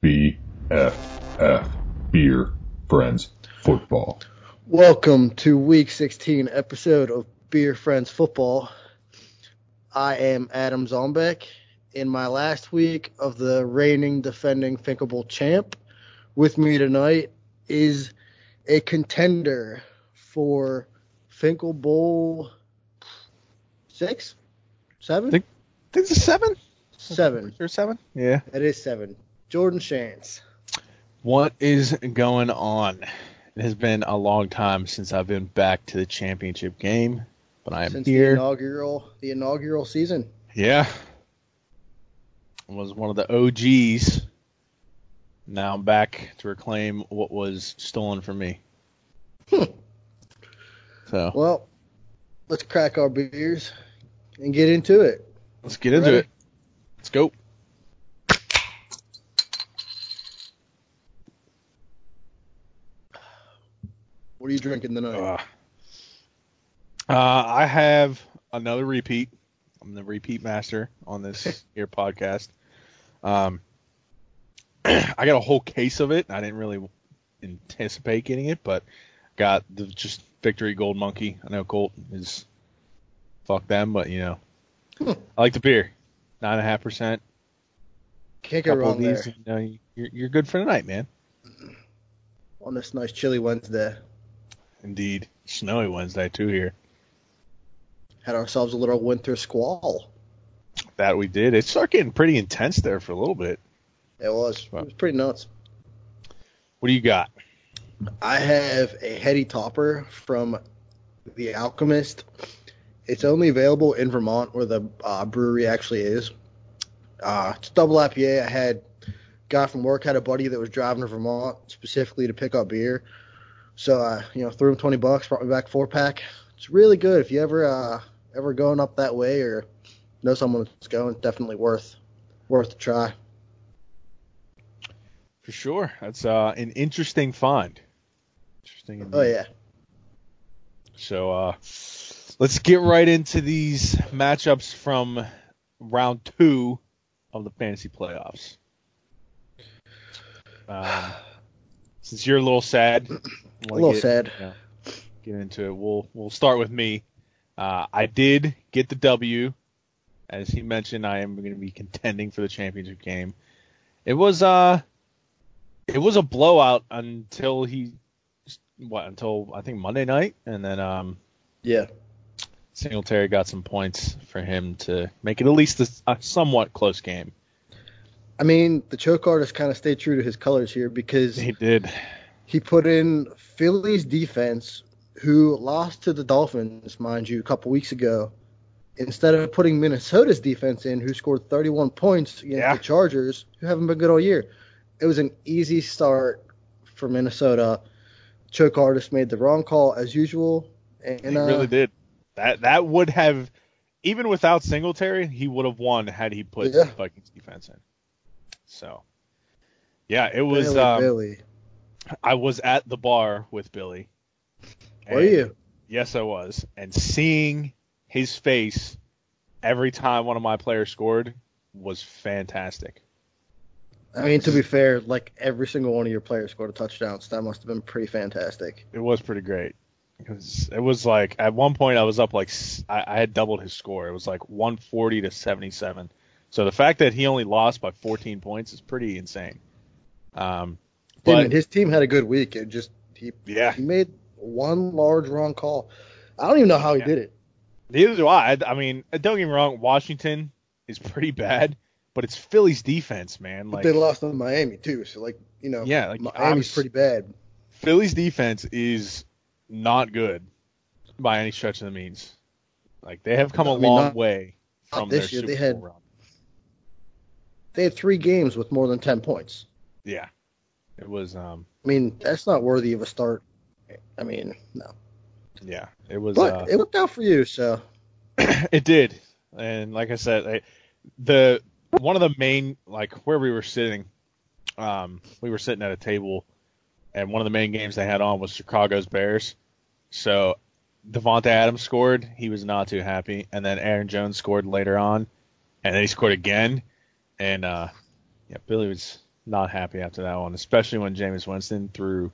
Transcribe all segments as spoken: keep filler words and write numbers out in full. B F F, Beer Friends Football. Welcome to Week sixteen episode of Beer Friends Football. I am Adam Zombek. In my last week of the reigning defending Finkel Bowl champ, with me tonight is a contender for Finkel Bowl six? Seven? I think, I think it's seven? Seven. Or seven? Yeah. It is seven. Jordan Shans. What is going on? It has been a long time since I've been back to the championship game, but I am since here. Since the inaugural, the inaugural season. Yeah. I was one of the O Gs. Now I'm back to reclaim what was stolen from me. Hmm. So. Well, let's crack our beers and get into it. Let's get into Ready? it. Let's go. What are you drinking tonight? Uh, uh, I have another repeat. I'm the repeat master on this here podcast. Um, I got a whole case of it. I didn't really anticipate getting it, but got the just Victory Gold Monkey. I know Colt is fuck them, but you know, hmm. I like the beer. Nine and a half percent. Can't go wrong there. You know, you're, you're good for the night, man. On this nice chilly Wednesday. Indeed. Snowy Wednesday, too, here. Had ourselves a little winter squall. That we did. It started getting pretty intense there for a little bit. It was. But it was pretty nuts. What do you got? I have a heady topper from The Alchemist. It's only available in Vermont where the uh, brewery actually is. Uh, it's double I P A. I had a guy from work, had a buddy that was driving to Vermont specifically to pick up beer. So, uh, you know, threw him twenty bucks, brought me back a four-pack. It's really good. If you ever uh, ever going up that way or know someone that's going, it's definitely worth worth a try. For sure. That's uh, an interesting find. Interesting. Indeed. Oh, yeah. So, uh, let's get right into these matchups from round two of the fantasy playoffs. Um, since you're a little sad... A little get, sad. You know, get into it. We'll we'll start with me. Uh, I did get the W. As he mentioned, I am going to be contending for the championship game. It was uh, it was a blowout until he, what until I think Monday night, and then um, yeah, Singletary got some points for him to make it at least a, a somewhat close game. I mean, the choke artist kind of stayed true to his colors here because he did. He put in Philly's defense, who lost to the Dolphins, mind you, a couple weeks ago, instead of putting Minnesota's defense in, who scored thirty-one points against yeah. the Chargers, who haven't been good all year. It was an easy start for Minnesota. Choke artist made the wrong call, as usual. And, he really uh, did. That that would have, even without Singletary, he would have won had he put yeah. the Vikings defense in. So, yeah, it was... Really, um, really. I was at the bar with Billy. Were you? Yes, I was. And seeing his face every time one of my players scored was fantastic. I mean, to be fair, like every single one of your players scored a touchdown, so that must have been pretty fantastic. It was pretty great. Because it was like, at one point I was up like, I, I had doubled his score. It was like one forty to seventy-seven. So the fact that he only lost by fourteen points is pretty insane. Um, But, his team had a good week. It just he, yeah. he made one large wrong call. I don't even know how he yeah. did it. Neither do I. I. I mean, don't get me wrong. Washington is pretty bad, but it's Philly's defense, man. Like but they lost to Miami too, so like you know, yeah, like, Miami's pretty bad. Philly's defense is not good by any stretch of the means. Like they have come I mean, a long not, way from not this their year. Super they had Bowl run. They had three games with more than ten points. Yeah. It was. Um, I mean, that's not worthy of a start. I mean, no. Yeah, it was. But uh, it worked out for you, so. It did, and like I said, I, the one of the main like where we were sitting, um, we were sitting at a table, and one of the main games they had on was Chicago's Bears. So, Davante Adams scored. He was not too happy, and then Aaron Jones scored later on, and then he scored again, and uh, yeah, Billy was. not happy after that one, especially when Jameis Winston threw.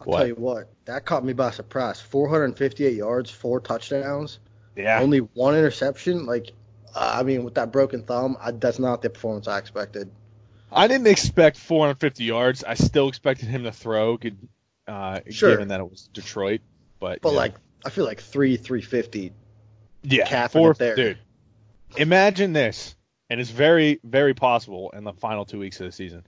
I'll what? tell you what, that caught me by surprise. four hundred fifty-eight yards, four touchdowns. Yeah. Only one interception. Like, uh, I mean, with that broken thumb, I, that's not the performance I expected. I didn't expect four hundred fifty yards. I still expected him to throw, uh, sure. given that it was Detroit. But, but yeah. like, I feel like three, three fifty. Yeah, four, there. Dude. Imagine this, and it's very, very possible in the final two weeks of the season.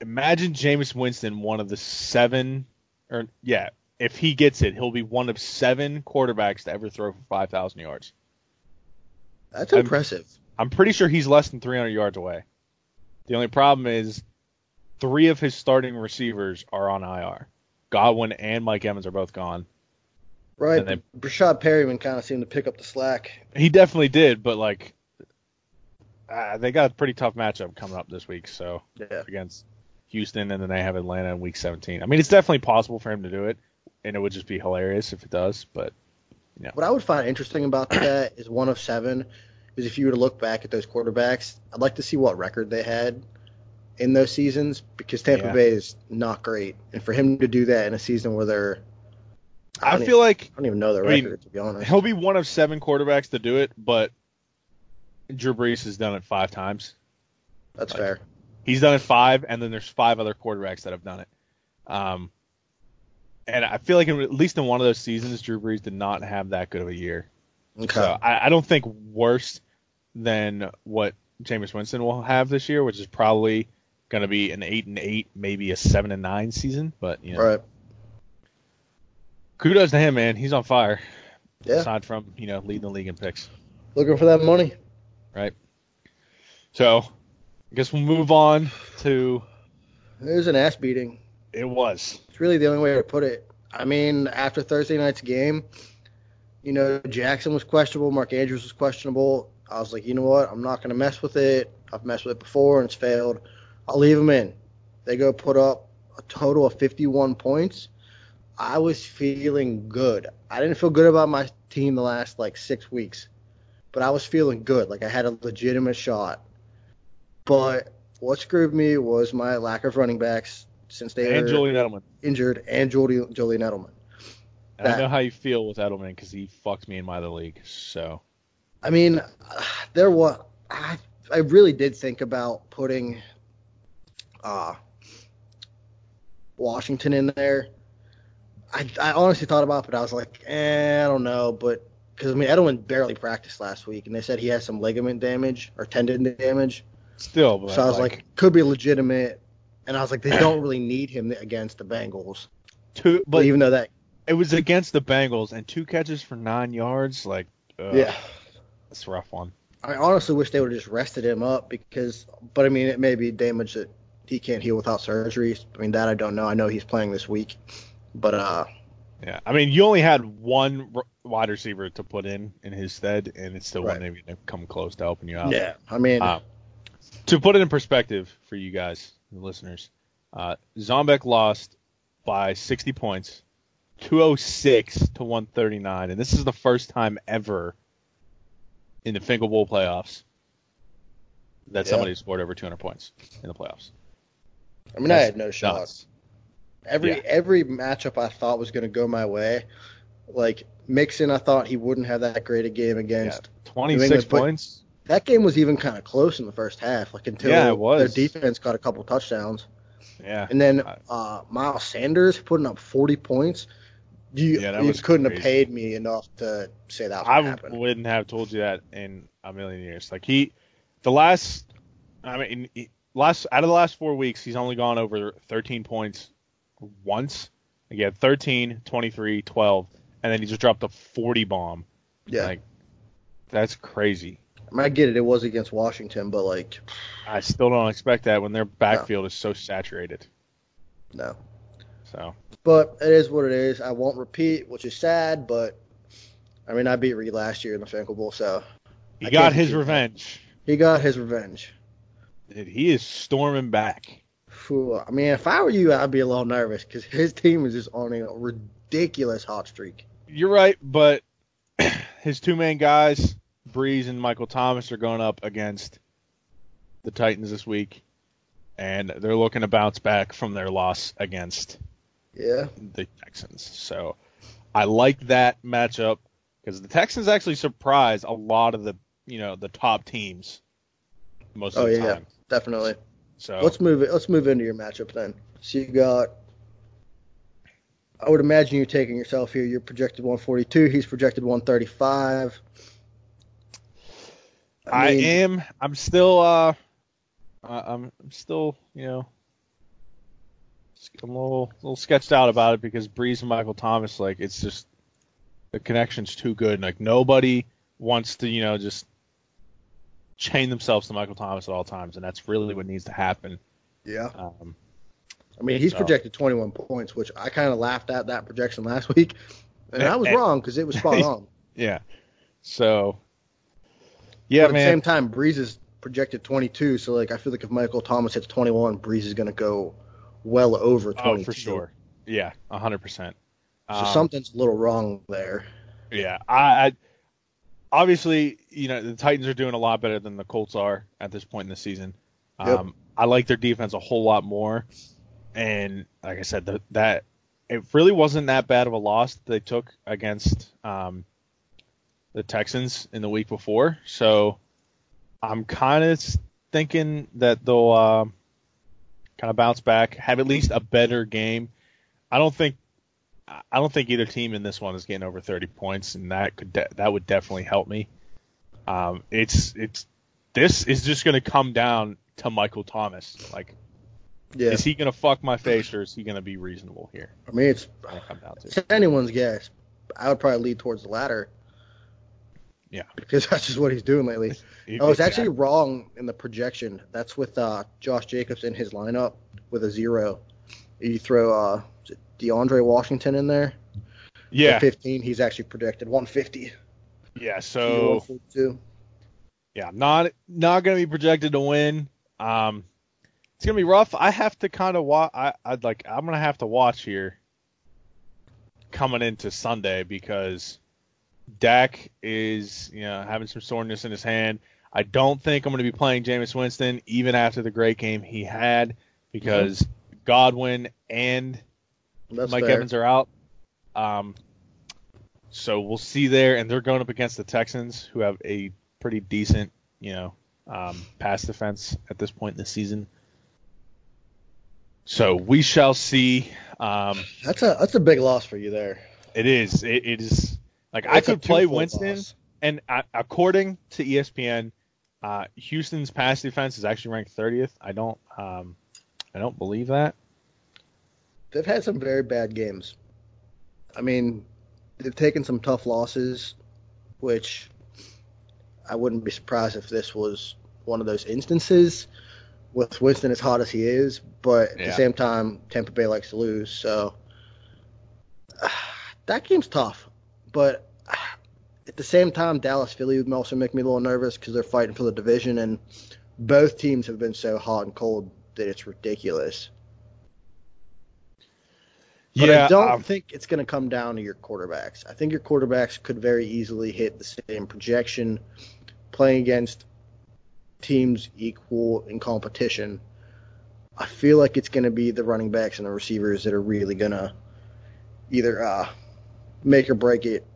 Imagine Jameis Winston, one of the seven, or yeah, if he gets it, he'll be one of seven quarterbacks to ever throw for five thousand yards. That's I'm, impressive. I'm pretty sure he's less than three hundred yards away. The only problem is three of his starting receivers are on I R. Godwin and Mike Evans are both gone. Right, then, Brashad Perryman kind of seemed to pick up the slack. He definitely did, but like, uh, they got a pretty tough matchup coming up this week. So yeah. against Houston, and then they have Atlanta in Week seventeen. I mean, it's definitely possible for him to do it, and it would just be hilarious if it does. But you know. What I would find interesting about that is one of seven is if you were to look back at those quarterbacks, I'd like to see what record they had in those seasons, because Tampa yeah. Bay is not great, and for him to do that in a season where they're I, I feel even, like I don't even know their record I mean, to be honest. He'll be one of seven quarterbacks to do it, but Drew Brees has done it five times. That's like, fair. He's done it five, and then there's five other quarterbacks that have done it. Um, and I feel like in, at least in one of those seasons, Drew Brees did not have that good of a year. Okay. So I, I don't think worse than what Jameis Winston will have this year, which is probably going to be an eight and eight, maybe a seven and nine season. But you know. Right. Kudos to him, man. He's on fire. Yeah. Aside from, you know, leading the league in picks. Looking for that money. Right. So, I guess we'll move on to... It was an ass beating. It was. It's really the only way to put it. I mean, after Thursday night's game, you know, Jackson was questionable. Mark Andrews was questionable. I was like, you know what? I'm not going to mess with it. I've messed with it before, and it's failed. I'll leave him in. They go put up a total of fifty-one points. I was feeling good. I didn't feel good about my team the last, like, six weeks. But I was feeling good. Like, I had a legitimate shot. But what screwed me was my lack of running backs since they and were Julian Edelman. injured and Julian, Julian Edelman. And that, I know how you feel with Edelman because he fucked me in my other league. So, I mean, there was – I I really did think about putting uh, Washington in there. I, I honestly thought about it, but I was like, eh, I don't know. But because, I mean, Edelman barely practiced last week, and they said he has some ligament damage or tendon damage. Still. But so I was like, like, could be legitimate. And I was like, they don't really need him against the Bengals. Two, but, but even though that. It was against the Bengals, and two catches for nine yards. Like, ugh, yeah. That's a rough one. I honestly wish they would have just rested him up because, but I mean, it may be damage that he can't heal without surgery. I mean, that I don't know. I know he's playing this week. But, uh, yeah, I mean, you only had one r- wide receiver to put in in his stead, and it still right. wasn't even come close to helping you out. Yeah, I mean, uh, to put it in perspective for you guys, the listeners, uh, Zombek lost by sixty points, two oh six to one thirty-nine, and this is the first time ever in the Finkel Bowl playoffs that yeah. somebody scored over two hundred points in the playoffs. I mean, That's I had no shot. Nuts. Every yeah. every matchup I thought was going to go my way, like Mixon, I thought he wouldn't have that great a game against. Yeah, twenty-six points. That game was even kind of close in the first half, like until yeah, it was. Their defense got a couple touchdowns. Yeah. And then uh, Miles Sanders putting up forty points. You, yeah, you couldn't crazy. have paid me enough to say that was I happen. wouldn't have told you that in a million years. Like he, the last, I mean, last out of the last four weeks, he's only gone over thirteen points. Once. Like he had thirteen, twenty-three, twelve, and then he just dropped a forty bomb. Yeah. Like, that's crazy. I mean, I get it. It was against Washington, but, like... I still don't expect that when their backfield no. is so saturated. No. So. But it is what it is. I won't repeat, which is sad, but, I mean, I beat Reed last year in the Finkel Bowl, so... He I got his revenge. That. He got his revenge. Dude, he is storming back. I mean, if I were you, I'd be a little nervous because his team is just on a ridiculous hot streak. You're right, but his two main guys, Breeze and Michael Thomas, are going up against the Titans this week. and they're looking to bounce back from their loss against yeah. the Texans. So I like that matchup because the Texans actually surprise a lot of the you know the top teams most oh, of the yeah, time. Oh yeah, definitely. So let's move it. Let's move into your matchup then. So you got. I would imagine you're taking yourself here. You're projected one forty-two. He's projected one thirty-five. I, mean, I am. I'm still. Uh, I'm still. You know. I'm a little, little sketched out about it because Breeze and Michael Thomas, like, it's just the connection's too good. Like nobody wants to, you know, just chain themselves to Michael Thomas at all times, and that's really what needs to happen. Yeah. Um, I mean, he's so. projected twenty-one points, which I kind of laughed at that projection last week, and I was and, wrong because it was spot on. Yeah. So, yeah, but man. At the same time, Breeze is projected twenty-two, so, like, I feel like if Michael Thomas hits twenty-one, Breeze is going to go well over twenty-two. Oh, for sure. Yeah, one hundred percent. So um, something's a little wrong there. Yeah. I, I obviously, you know, the Titans are doing a lot better than the Colts are at this point in the season. Um, yep. I like their defense a whole lot more. And like I said, the, that it really wasn't that bad of a loss that they took against um, the Texans in the week before. So I'm kind of thinking that they'll uh, kind of bounce back, have at least a better game. I don't think I don't think either team in this one is getting over thirty points, and that could de- that would definitely help me. Um, it's it's this is just going to come down to Michael Thomas, like. Yeah. Is he going to fuck my face, or is he going to be reasonable here? I mean, it's, it's anyone's guess. I would probably lead towards the latter. Yeah. Because that's just what he's doing lately. it, oh, it's yeah. actually wrong in the projection. That's with uh, Josh Jacobs in his lineup with a zero. You throw uh, DeAndre Washington in there. Yeah. At fifteen, he's actually projected one fifty. Yeah, so. Yeah, not not going to be projected to win. Um. It's gonna be rough. I have to kind of watch. I, I'd like. I'm gonna have to watch here coming into Sunday because Dak is, you know, having some soreness in his hand. I don't think I'm gonna be playing Jameis Winston even after the great game he had because mm-hmm. Godwin and That's Mike fair. Evans are out. Um, so we'll see there, and they're going up against the Texans, who have a pretty decent, you know, um, pass defense at this point in the season. So we shall see. Um, that's a that's a big loss for you there. It is. It, it is. Like that's I could play Winston, loss. and I, according to E S P N, uh, Houston's pass defense is actually ranked thirtieth. I don't. Um, I don't believe that. They've had some very bad games. I mean, they've taken some tough losses, which I wouldn't be surprised if this was one of those instances. With Winston as hot as he is, but at yeah. the same time, Tampa Bay likes to lose. So uh, that game's tough. But uh, at the same time, Dallas, Philly would also make me a little nervous because they're fighting for the division, and both teams have been so hot and cold that it's ridiculous. But yeah, I don't um, think it's going to come down to your quarterbacks. I think your quarterbacks could very easily hit the same projection playing against teams equal in competition. I feel like it's going to be the running backs and the receivers that are really going to either uh, make or break it.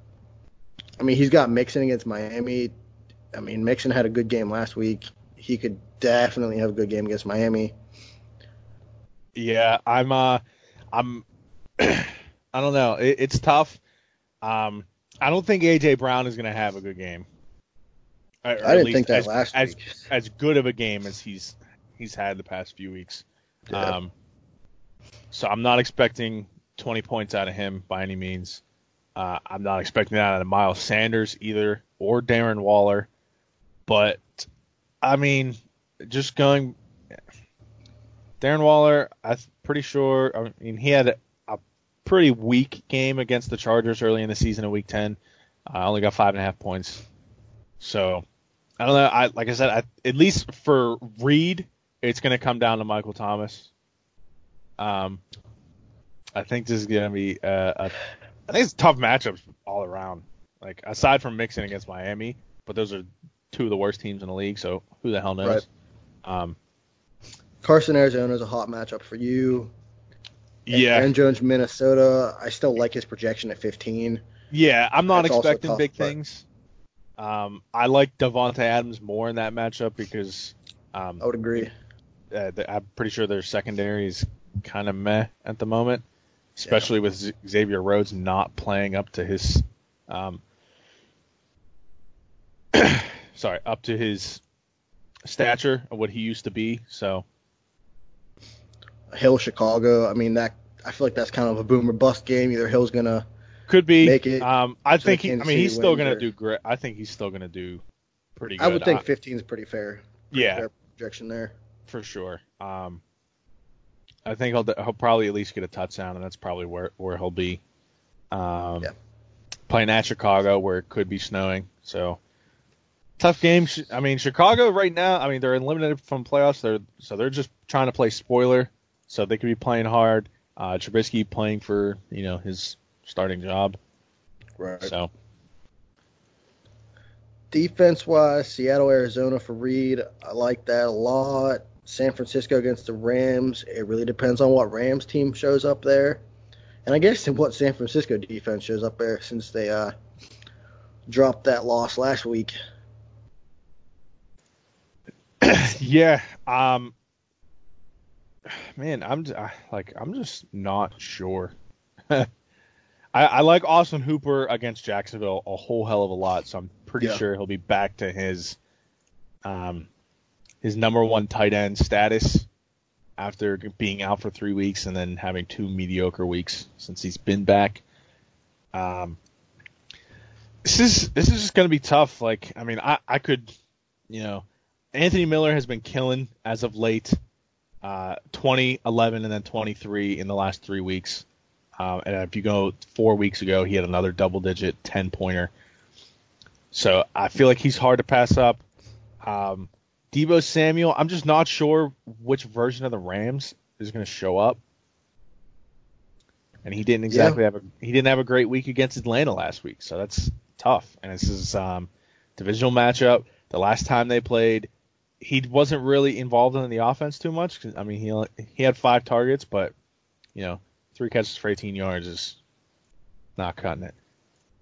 I mean, he's got Mixon against Miami. I mean, Mixon had a good game last week. He could definitely have a good game against Miami. Yeah, I'm. Uh, I'm. I don't know. It, it's tough. Um, I don't think A J Brown is going to have a good game. I didn't think that as, last as, week. As, as good of a game as he's he's had the past few weeks. Yeah. Um, so I'm not expecting twenty points out of him by any means. Uh, I'm not expecting that out of Miles Sanders either or Darren Waller. But, I mean, just going – Darren Waller, I'm pretty sure – I mean, he had a, a pretty weak game against the Chargers early in the season in Week ten. I uh, only got five and a half points. So, I don't know. I like I said, I, at least for Reed, it's going to come down to Michael Thomas. Um, I think this is going to be uh, a, I think it's tough matchups all around. Like aside from Mixon against Miami, but those are two of the worst teams in the league. So who the hell knows? Right. Um, Carson, Arizona is a hot matchup for you. And yeah. Aaron Jones, Minnesota. I still like his projection at fifteen. Yeah, I'm not That's expecting tough, big but... things. Um, I like Davante Adams more in that matchup because um, I would agree. Uh, I'm pretty sure their secondary is kind of meh at the moment, especially yeah. with Xavier Rhodes not playing up to his, um, sorry, up to his stature of what he used to be. So Hill, Chicago. I mean, that I feel like that's kind of a boom or bust game. Either Hill's gonna could be. Make it um, I so think. He, I mean, he's still gonna or, do great. I think he's still gonna do pretty good. I would think fifteen is pretty fair. Pretty yeah, fair projection there. For sure. Um, I think he'll, he'll probably at least get a touchdown, and that's probably where, where he'll be. Um, yeah. Playing at Chicago, where it could be snowing. So, tough game. I mean, Chicago right now, I mean, they're eliminated from playoffs, they're, so they're just trying to play spoiler. So they could be playing hard. Uh, Trubisky playing for, you know, his starting job. Right. So, defense-wise, Seattle, Arizona for Reed. I like that a lot. San Francisco against the Rams. It really depends on what Rams team shows up there, and I guess what San Francisco defense shows up there since they uh, dropped that loss last week. Yeah, um, man, I'm I, like I'm just not sure. I, I like Austin Hooper against Jacksonville a whole hell of a lot, so I'm pretty yeah. sure he'll be back to his. Um, his number one tight end status after being out for three weeks and then having two mediocre weeks since he's been back. Um, this is this is just going to be tough. Like, I mean, I, I could, you know, Anthony Miller has been killing as of late, uh, twenty, eleven, and then twenty-three in the last three weeks. Um, and if you go four weeks ago, he had another double-digit ten-pointer. So I feel like he's hard to pass up. Um Debo Samuel, I'm just not sure which version of the Rams is going to show up, and he didn't exactly yeah. have a he didn't have a great week against Atlanta last week, so that's tough. And this is um, divisional matchup. The last time they played, he wasn't really involved in the offense too much. Cause, I mean, he he had five targets, but you know, three catches for eighteen yards is not cutting it.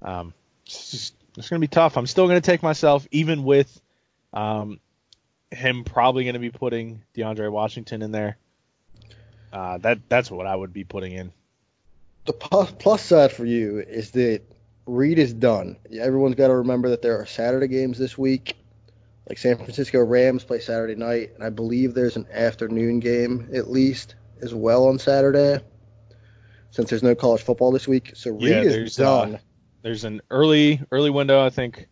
Um, it's just it's going to be tough. I'm still going to take myself, even with. Um, Him probably going to be putting DeAndre Washington in there. Uh, that that's what I would be putting in. The plus side for you is that Reed is done. Everyone's got to remember that there are Saturday games this week. Like San Francisco Rams play Saturday night, and I believe there's an afternoon game at least as well on Saturday. Since there's no college football this week, so Reed yeah, is done. Uh, there's an early early window, I think,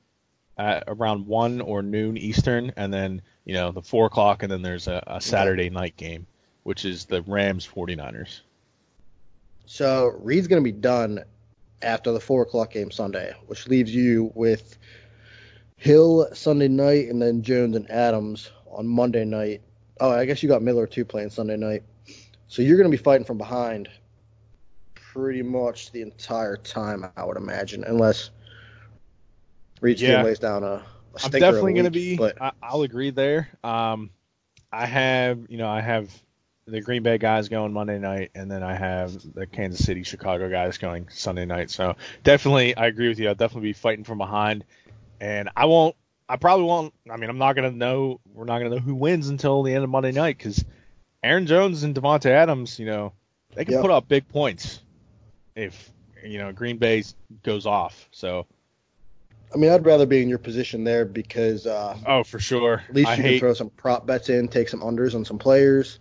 at around one or noon Eastern, and then. You know, the four o'clock, and then there's a, a Saturday night game, which is the Rams 49ers. So, Reed's going to be done after the four o'clock game Sunday, which leaves you with Hill Sunday night and then Jones and Adams on Monday night. Oh, I guess you got Miller, too, playing Sunday night. So, you're going to be fighting from behind pretty much the entire time, I would imagine, unless Reed's yeah. team lays down a... I'm definitely going to be, but... I, I'll agree there. Um, I have, you know, I have the Green Bay guys going Monday night, and then I have the Kansas City, Chicago guys going Sunday night. So definitely, I agree with you. I'll definitely be fighting from behind, and I won't, I probably won't, I mean, I'm not going to know, we're not going to know who wins until the end of Monday night, because Aaron Jones and Davante Adams, you know, they can yep. put up big points if, you know, Green Bay goes off. So. I mean, I'd rather be in your position there because uh, oh, for sure. At least you I can hate... throw some prop bets in, take some unders on some players,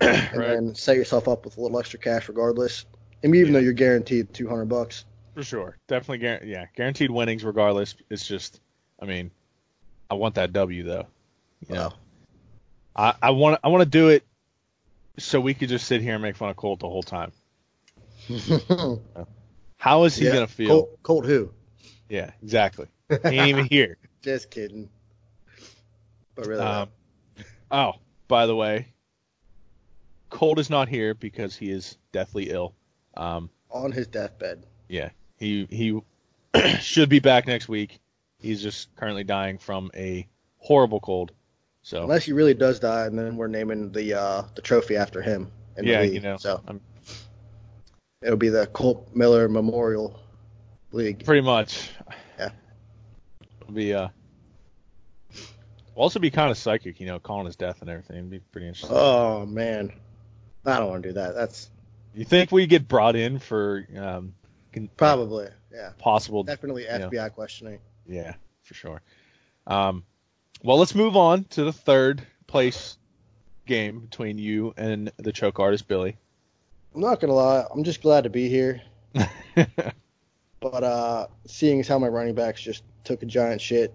and right. then set yourself up with a little extra cash regardless. I mean, even yeah. though you're guaranteed two hundred bucks. For sure, definitely, yeah, guaranteed winnings regardless. It's just, I mean, I want that W though. You wow. know, I I want I want to do it so we could just sit here and make fun of Colt the whole time. How is he yeah. gonna feel? Colt, Colt who? Yeah, exactly. He ain't even here. Just kidding. But really. Um, oh, by the way, Colt is not here because he is deathly ill. Um, On his deathbed. Yeah, he he should be back next week. He's just currently dying from a horrible cold. So unless he really does die, and then we're naming the uh, the trophy after him. In yeah, the league. you know. So I'm... it'll be the Colt Miller Memorial League. Pretty much. Yeah. It'll be uh. We'll also be kind of psychic, you know, calling his death and everything. It'd be pretty interesting. Oh man, I don't want to do that. That's. You think we get brought in for um, con- probably, yeah, possible, definitely F B I you know. questioning. Yeah, for sure. Um, well, let's move on to the third place game between you and the choke artist Billy. I'm not gonna lie, I'm just glad to be here. But uh, seeing as how my running backs just took a giant shit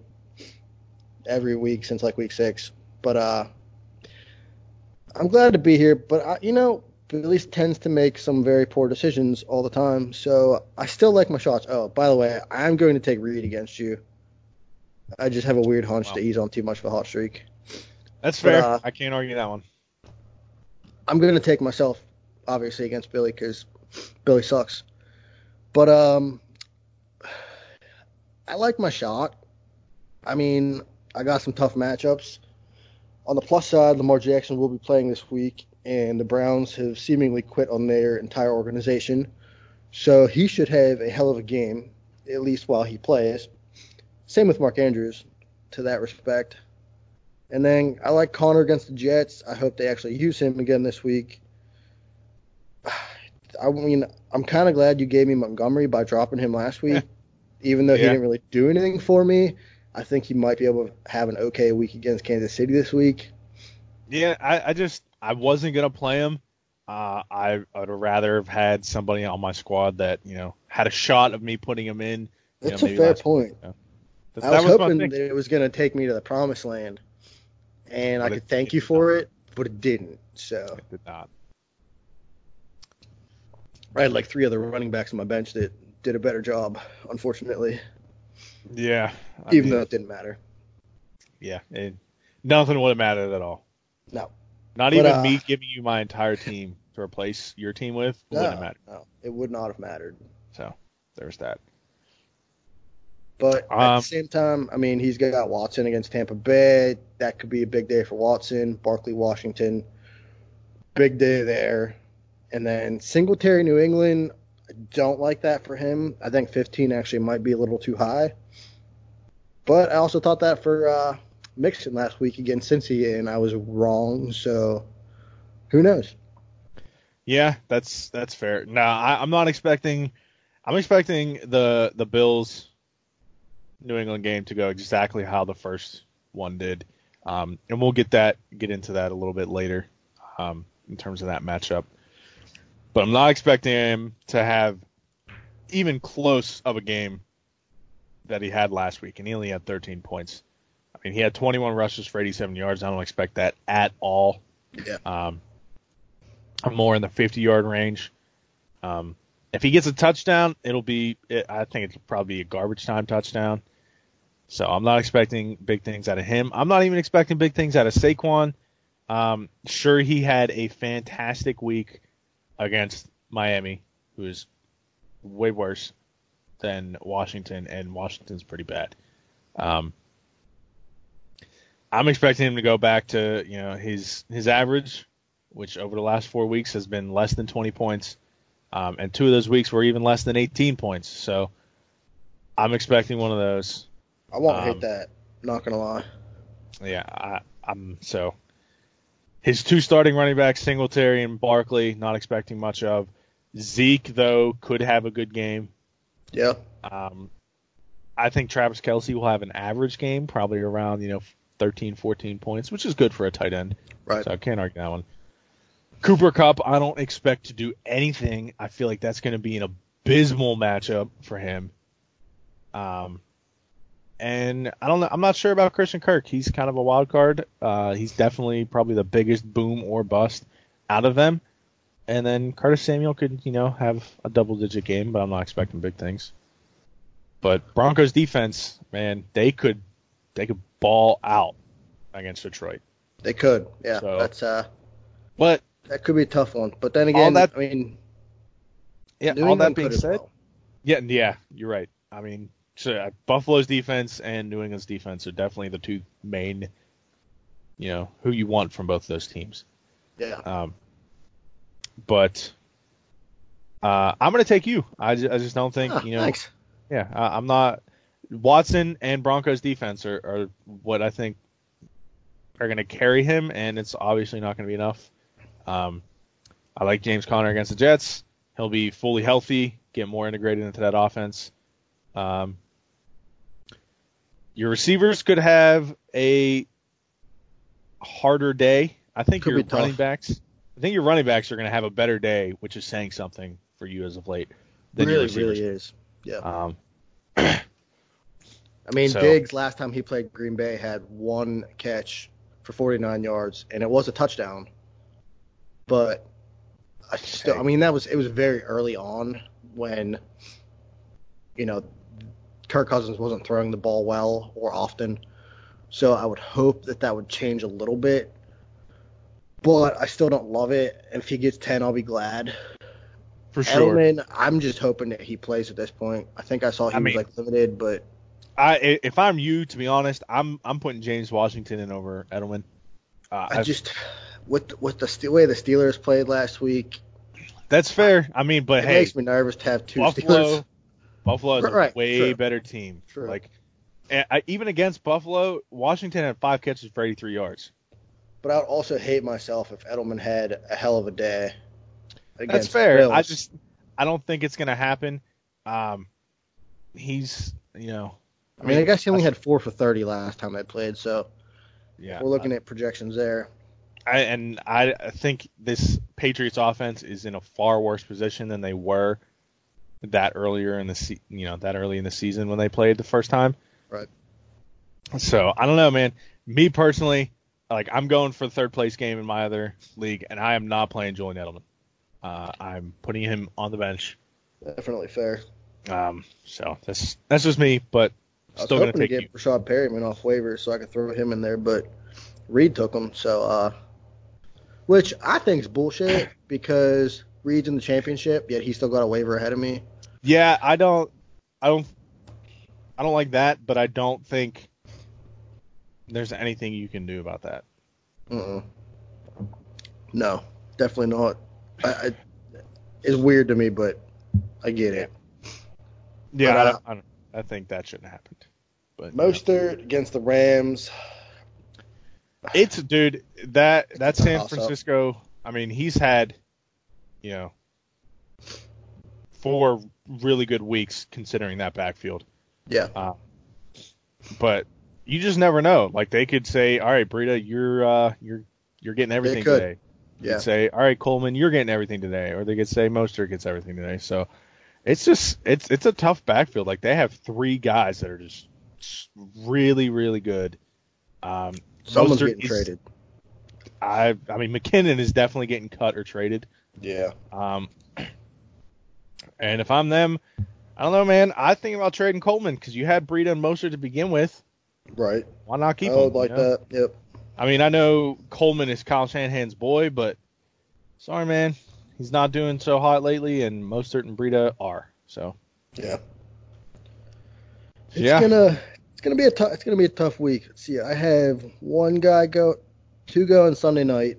every week since like week six, but uh, I'm glad to be here. But I, you know. At least tends to make some very poor decisions all the time. So I still like my shots. Oh, by the way, I'm going to take Reed against you. I just have a weird hunch wow. that he's on too much of a hot streak. That's but, fair. Uh, I can't argue that one. I'm going to take myself, obviously, against Billy because Billy sucks. But um, I like my shot. I mean, I got some tough matchups. On the plus side, Lamar Jackson will be playing this week. And the Browns have seemingly quit on their entire organization. So he should have a hell of a game, at least while he plays. Same with Mark Andrews, to that respect. And then I like Conner against the Jets. I hope they actually use him again this week. I mean, I'm kind of glad you gave me Montgomery by dropping him last week. Even though yeah. he didn't really do anything for me, I think he might be able to have an okay week against Kansas City this week. Yeah, I, I just... I wasn't going to play him. Uh, I would rather have had somebody on my squad that, you know, had a shot of me putting him in. That's know, a fair point. You know. I was, was hoping that it was going to take me to the promised land, and but I could thank you for it, but it didn't. So it did not. I had like three other running backs on my bench that did a better job, unfortunately. Yeah. I Even mean, though it didn't matter. Yeah. It, nothing would have mattered at all. No. Not but, even uh, me giving you my entire team to replace your team with no, wouldn't have mattered. No, it would not have mattered. So there's that. But um, at the same time, I mean, he's got Watson against Tampa Bay. That could be a big day for Watson. Barkley, Washington, big day there. And then Singletary, New England, I don't like that for him. I think fifteen actually might be a little too high. But I also thought that for uh, – Mixon last week against Cincy, and I was wrong, so who knows? Yeah, that's that's fair. No, I, I'm not expecting – I'm expecting the, the Bills-New England game to go exactly how the first one did, um, and we'll get that get into that a little bit later um, in terms of that matchup. But I'm not expecting him to have even close of a game that he had last week, and he only had thirteen points. I mean, he had twenty-one rushes for eighty-seven yards. I don't expect that at all. Yeah. Um, I'm more in the fifty-yard range. Um, if he gets a touchdown, it'll be it, – I think it'll probably be a garbage-time touchdown. So I'm not expecting big things out of him. I'm not even expecting big things out of Saquon. Um, sure, he had a fantastic week against Miami, who is way worse than Washington, and Washington's pretty bad. Um I'm expecting him to go back to, you know, his his average, which over the last four weeks has been less than twenty points, um, and two of those weeks were even less than eighteen points. So I'm expecting one of those. I won't um, hate that. Not gonna lie. Yeah, I, I'm so his two starting running backs, Singletary and Barkley, not expecting much of. Zeke though could have a good game. Yeah. Um, I think Travis Kelce will have an average game, probably around you know. thirteen, fourteen points, which is good for a tight end. Right. So I can't argue that one. Cooper Kupp, I don't expect to do anything. I feel like that's going to be an abysmal matchup for him. Um, and I don't know. I'm not sure about Christian Kirk. He's kind of a wild card. Uh, he's definitely probably the biggest boom or bust out of them. And then Curtis Samuel could, you know, have a double-digit game, but I'm not expecting big things. But Broncos defense, man, they could, they could. ball out against Detroit. They could, yeah. So, that's uh, but that could be a tough one. But then again, that, I mean, yeah. New all England that being said, well. yeah, yeah, you're right. I mean, so Buffalo's defense and New England's defense are definitely the two main, you know, who you want from both those teams. Yeah. Um, but uh, I'm going to take you. I just, I just don't think, huh, you know. Thanks. Yeah, I, I'm not. Watson and Broncos defense are, are what I think are going to carry him, and it's obviously not going to be enough. Um, I like James Conner against the Jets. He'll be fully healthy, get more integrated into that offense. Um, your receivers could have a harder day. I think your running backs. I think your running backs are going to have a better day, which is saying something for you as of late. Than really, your receivers. Really is. Yeah. Um, I mean, so, Diggs, last time he played Green Bay, had one catch for forty-nine yards, and it was a touchdown. But I still, okay. I mean, that was it was very early on when, you know, Kirk Cousins wasn't throwing the ball well or often. So I would hope that that would change a little bit. But I still don't love it. If he gets ten, I'll be glad. For sure. Edelman, I'm just hoping that he plays at this point. I think I saw he I was, mean, like, limited, but... I, if I'm you, to be honest, I'm I'm putting James Washington in over Edelman. Uh, I just with with the way the Steelers played last week. That's fair. I mean, but it hey, makes me nervous to have two Buffalo, Steelers. Buffalo is right, a way true. better team. True. Like, I, even against Buffalo, Washington had five catches for eighty-three yards. But I would also hate myself if Edelman had a hell of a day. That's fair. Bills. I just I don't think it's gonna happen. Um, he's you know. I mean, I guess he only had four for thirty last time they played, so yeah, we're looking uh, at projections there. I, and I, I think this Patriots offense is in a far worse position than they were that earlier in the se- you know that early in the season when they played the first time. Right. So I don't know, man. Me personally, like I'm going for the third place game in my other league, and I am not playing Julian Edelman. Uh, I'm putting him on the bench. Definitely fair. Um. So that's that's just me, but. I was Still hoping to get you. Rashad Perryman off waivers so I could throw him in there, but Reed took him. So, uh, which I think is bullshit because Reed's in the championship, yet he still got a waiver ahead of me. Yeah, I don't, I don't, I don't like that, but I don't think there's anything you can do about that. Mm-mm. No, definitely not. I, I, it's weird to me, but I get it. Yeah, but I, I don't. I don't I think that shouldn't have happened. But Mostert know. against the Rams. It's dude that that San Francisco. Up. I mean, he's had, you know, four really good weeks considering that backfield. Yeah. Uh, but you just never know. Like they could say, "All right, Breida, you're uh, you're you're getting everything today." They yeah. could say, "All right, Coleman, you're getting everything today," or they could say, "Mostert gets everything today." So. It's just it's it's a tough backfield. Like they have three guys that are just really really good. Um, Someone's Mostert getting is, traded. I I mean McKinnon is definitely getting cut or traded. Yeah. Um. And if I'm them, I don't know, man. I think about trading Coleman because you had Breida and Mostert to begin with. Right. Why not keep I would him? Like you know? that. Yep. I mean, I know Coleman is Kyle Shanahan's boy, but sorry, man. He's not doing so hot lately, and Mostert and Breida are. So yeah, it's yeah. gonna it's gonna be a t- it's gonna be a tough week. Let's see, I have one guy go, two go on Sunday night,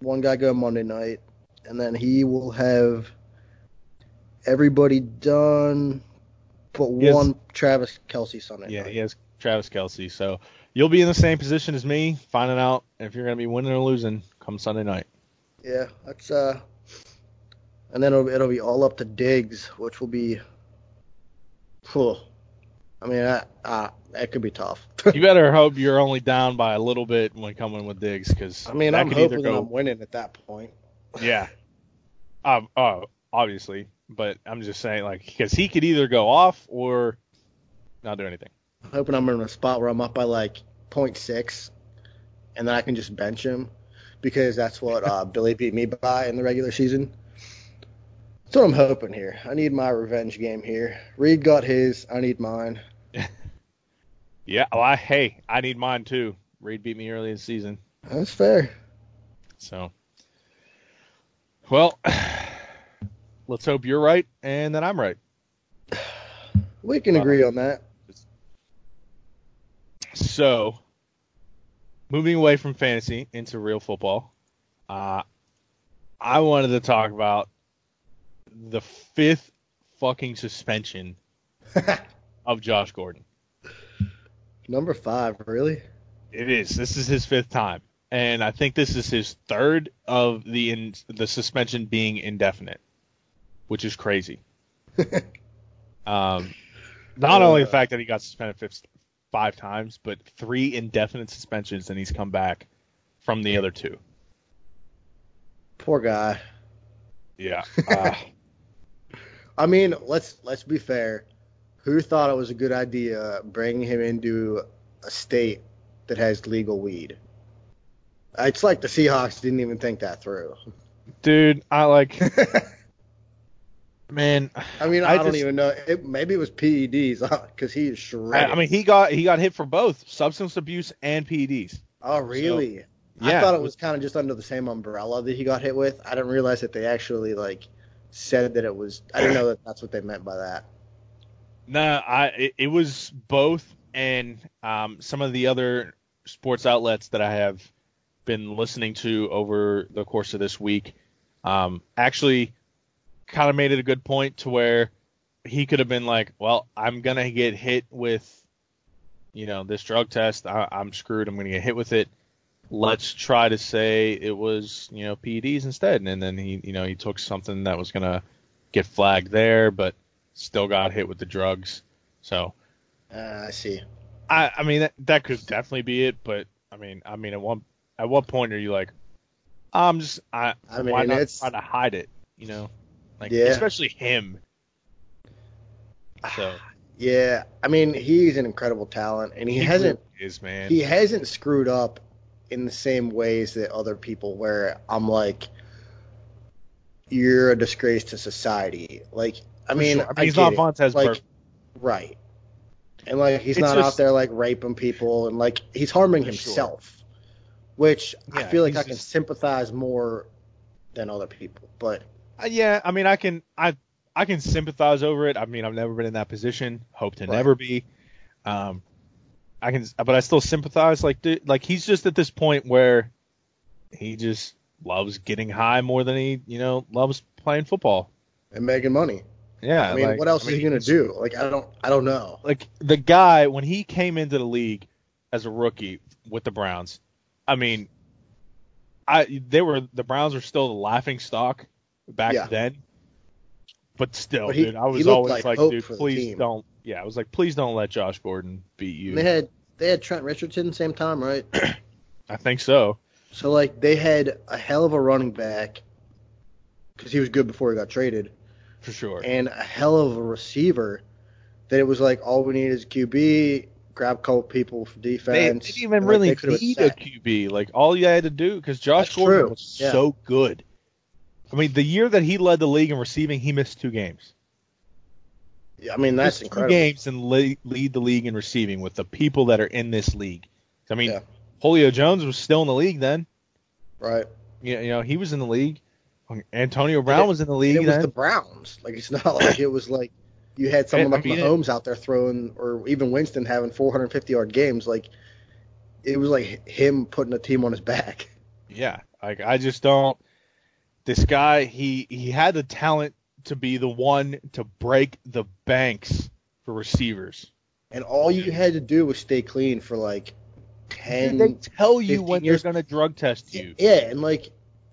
one guy go Monday night, and then he will have everybody done, but has, one Travis Kelce Sunday yeah, night. Yeah, he has Travis Kelce, so you'll be in the same position as me, finding out if you're gonna be winning or losing come Sunday night. Yeah, that's uh. And then it'll, it'll be all up to Diggs, which will be, phew, I mean, I, I, that could be tough. You better hope you're only down by a little bit when coming with Diggs, because I mean, I'm hoping go, that I'm winning at that point. Yeah, um, oh, obviously, but I'm just saying, like, because he could either go off or not do anything. I'm hoping I'm in a spot where I'm up by like point six, and then I can just bench him, because that's what uh, Billy beat me by in the regular season. That's what I'm hoping here. I need my revenge game here. Reed got his. I need mine. yeah. Well, I, hey, I need mine too. Reed beat me early in the season. That's fair. So, well, let's hope you're right and that I'm right. We can well, agree on that. So, moving away from fantasy into real football, uh, I wanted to talk about the fifth fucking suspension of Josh Gordon. Number five, really? It is. This is his fifth time, and I think this is his third of the in, the suspension being indefinite, which is crazy. um, not uh, only the fact that he got suspended five, five times, but three indefinite suspensions, and he's come back from the other two. Poor guy. Yeah. Uh, I mean, let's let's be fair. Who thought it was a good idea bringing him into a state that has legal weed? It's like the Seahawks didn't even think that through. Dude, I like... man, I mean, I, I don't just, even know. It, maybe it was P E Ds because he is shredded. I, I mean, he got he got hit for both substance abuse and P E Ds. Oh, really? So, yeah, I thought it was, was kind of just under the same umbrella that he got hit with. I didn't realize that they actually like said that it was. I didn't know that that's what they meant by that. No, I it, it was both, and um, some of the other sports outlets that I have been listening to over the course of this week um, actually. kind of made it a good point to where he could have been like, well, I'm going to get hit with, you know, this drug test. I, I'm screwed. I'm going to get hit with it. Let's try to say it was, you know, P E Ds instead. And then he, you know, he took something that was going to get flagged there, but still got hit with the drugs. So uh, I see. I, I mean, that, that could definitely be it. But I mean, I mean, at one, at what point are you like, I'm just, I, I mean, why not try to hide it, you know? Like, yeah. Especially him. So. Yeah, I mean, he's an incredible talent, and he, he hasn't really is, man. He hasn't screwed up in the same ways that other people. Where I'm like, you're a disgrace to society. Like, I For mean, sure. I mean I he's not it. Vontaze like, perfect, right? And like, he's it's not just, out there like raping people, and like, he's harming For himself, sure. which yeah, I feel like I can just, sympathize more than other people, but. Yeah, I mean, I can I I can sympathize over it. I mean, I've never been in that position. Hope to right. never be. Um, I can, but I still sympathize. Like, dude, like he's just at this point where he just loves getting high more than he, you know, loves playing football and making money. Yeah, I mean, like, what else I mean, is he gonna do? Like, I don't, I don't know. Like the guy when he came into the league as a rookie with the Browns, I mean, I they were the Browns were still the laughing stock. Back yeah. then, but still, but he, dude, I was always like, like dude, please don't. Yeah, I was like, please don't let Josh Gordon beat you. And they had they had Trent Richardson same time, right? I think so. So like they had a hell of a running back because he was good before he got traded, for sure, and a hell of a receiver. That it was like all we need is Q B, grab a couple people for defense. They didn't even really like, need a Q B. Like all you had to do because Josh That's Gordon true. was yeah. so good. I mean, the year that he led the league in receiving, he missed two games. Yeah, I mean, that's two incredible. Two games and lead, lead the league in receiving with the people that are in this league. I mean, yeah. Julio Jones was still in the league then. Right. You, you know, he was in the league. Antonio Brown it, was in the league it then. It was the Browns. Like, it's not like it was like you had someone like I mean, Mahomes it, out there throwing or even Winston having four hundred fifty yard games. Like, it was like him putting a team on his back. Yeah. Like, I just don't. This guy, he, he had the talent to be the one to break the banks for receivers. And all you had to do was stay clean for like ten They tell you when years. they're going to drug test you. Yeah, and like,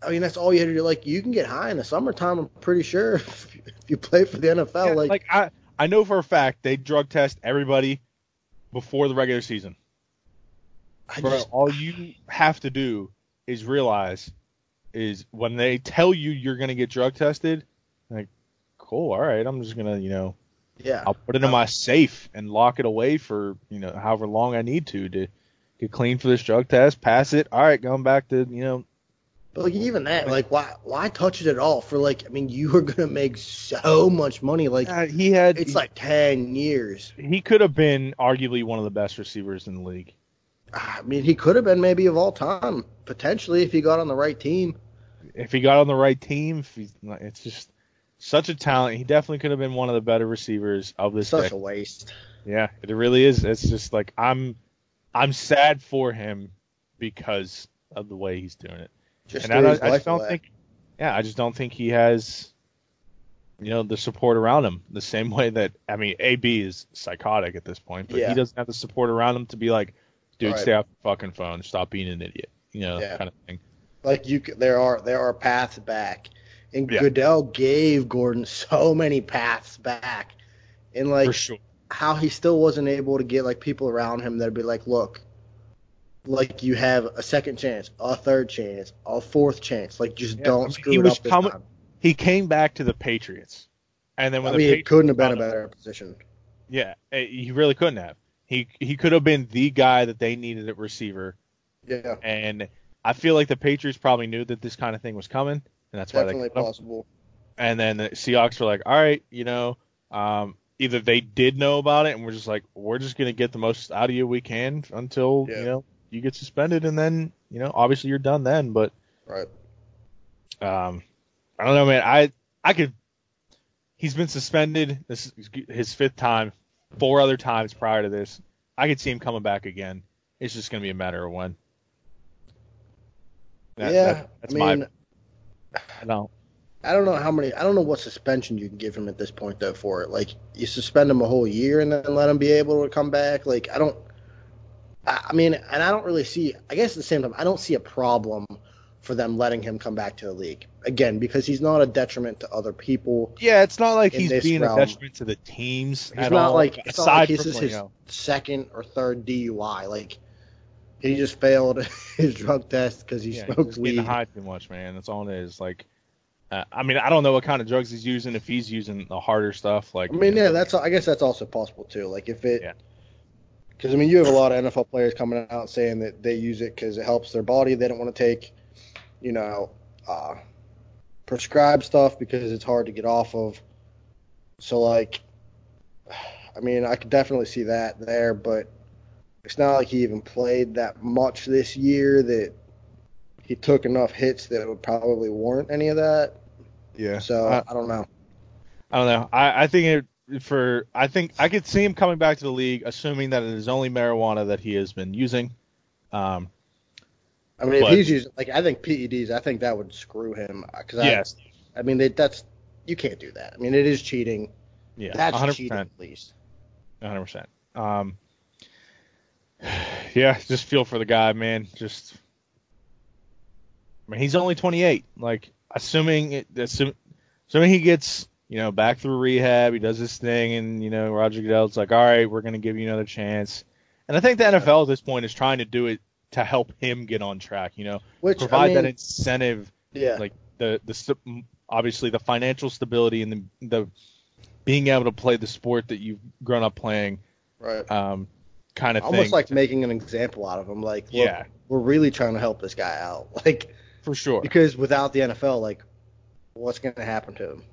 I mean, that's all you had to do. Like, you can get high in the summertime, I'm pretty sure, if you play for the N F L. Yeah, like, like I, I know for a fact they drug test everybody before the regular season. I Bro, just, all you have to do is realize – is when they tell you you're going to get drug tested, like, cool, all right, I'm just going to, you know, yeah, I'll put it in my safe and lock it away for, you know, however long I need to to get clean for this drug test, pass it, all right, going back to, you know. But, like, even that, like, why why touch it at all for, like, I mean, you are going to make so much money. Like, uh, he had it's he, like ten years He could have been arguably one of the best receivers in the league. I mean, he could have been maybe of all time, potentially, if he got on the right team. If he got on the right team, if he's not, it's just such a talent. He definitely could have been one of the better receivers of this decade. Such a waste. Yeah, it really is. It's just like I'm I'm sad for him because of the way he's doing it. Just and I, I just don't think, yeah, I just don't think he has, you know, the support around him the same way that, I mean, A B is psychotic at this point, but yeah. he doesn't have the support around him to be like, dude, right. stay off the fucking phone, stop being an idiot, you know, yeah. kind of thing. Like you, there are there are paths back, and yeah. Goodell gave Gordon so many paths back, and like For sure. how he still wasn't able to get like people around him that'd be like, look. Like, you have a second chance, a third chance, a fourth chance. Like, just yeah, don't I mean, screw it up this com- time. He came back to the Patriots. And then when I mean, the he couldn't have been a better position. Yeah, he really couldn't have. He he could have been the guy that they needed at receiver. Yeah. And I feel like the Patriots probably knew that this kind of thing was coming, and that's why Definitely they Definitely possible. Him. And then the Seahawks were like, all right, you know, um, either they did know about it, and we're just like, we're just going to get the most out of you we can until, yeah. you know, you get suspended, and then, you know, obviously you're done then, but right. Um, I don't know, man. I I could. He's been suspended. This is his fifth time, four other times prior to this. I could see him coming back again. It's just gonna be a matter of when. That, yeah, that, that's I mean, my. I don't. I don't know how many. I don't know what suspension you can give him at this point though for it. Like, you suspend him a whole year and then let him be able to come back. Like, I don't. I mean, and I don't really see, I guess at the same time, I don't see a problem for them letting him come back to the league. Again, because he's not a detriment to other people. Yeah, it's not like he's being realm. a detriment to the teams he's at not all. Like, it's not like this is his second or third D U I. Like, he just failed his drug test because he yeah, smoked he's weed. He's getting high too much, man. That's all it is. Like, uh, I mean, I don't know what kind of drugs he's using, if he's using the harder stuff. Like, I mean, you know, yeah, that's. I guess that's also possible, too. Like, if it... Yeah. Because, I mean, you have a lot of N F L players coming out saying that they use it because it helps their body. They don't want to take, you know, uh, prescribed stuff because it's hard to get off of. So, like, I mean, I could definitely see that there, but it's not like he even played that much this year that he took enough hits that it would probably warrant any of that. Yeah. So, I, I don't know. I don't know. I, I think it... For I think I could see him coming back to the league, assuming that it is only marijuana that he has been using. Um, I mean, but, if he's using, like, I think P E Ds, I think that would screw him. Cause yes. I, I mean, they, that's you can't do that. I mean, it is cheating. Yeah, that's one hundred percent cheating at least. one hundred percent Um, yeah, just feel for the guy, man. Just, I mean, he's only twenty-eight. Like, assuming it, assuming, assuming he gets. You know, back through rehab, he does this thing, and, you know, Roger Goodell's like, all right, we're going to give you another chance. And I think the N F L at this point is trying to do it to help him get on track, you know, Which, provide I mean, that incentive, yeah. like the, the obviously the financial stability and the, the being able to play the sport that you've grown up playing right. um, kind of Almost thing. Almost like making an example out of him. Like, look, yeah. we're really trying to help this guy out. Like, for sure. Because without the N F L, like, what's going to happen to him?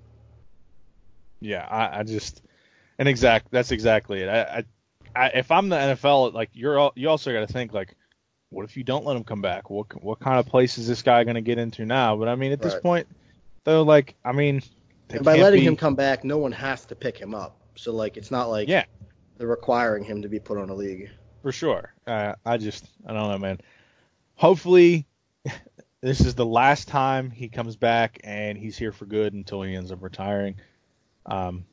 Yeah, I, I just and exact that's exactly it. I, I, I if I'm the N F L, like you're all, you also got to think like, what if you don't let him come back? What what kind of place is this guy going to get into now? But I mean, at right. this point, though, like I mean, and by letting be, him come back, no one has to pick him up. So like, it's not like yeah. they're requiring him to be put on a league. For sure. Uh, I just I don't know, man. Hopefully, this is the last time he comes back and he's here for good until he ends up retiring. Um,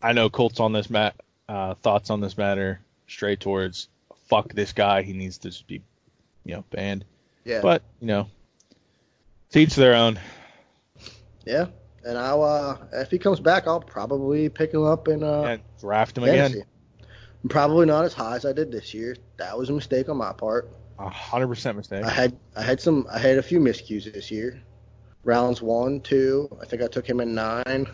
I know Colts on this mat, uh, thoughts on this matter stray towards fuck this guy. He needs to just be, you know, banned. Yeah. But you know, to each their own. Yeah, and I'll uh, if he comes back, I'll probably pick him up and uh and draft him fantasy. Again. I'm probably not as high as I did this year. That was a mistake on my part. A hundred percent mistake. I had I had some I had a few miscues this year. Rounds one, two. I think I took him in nine.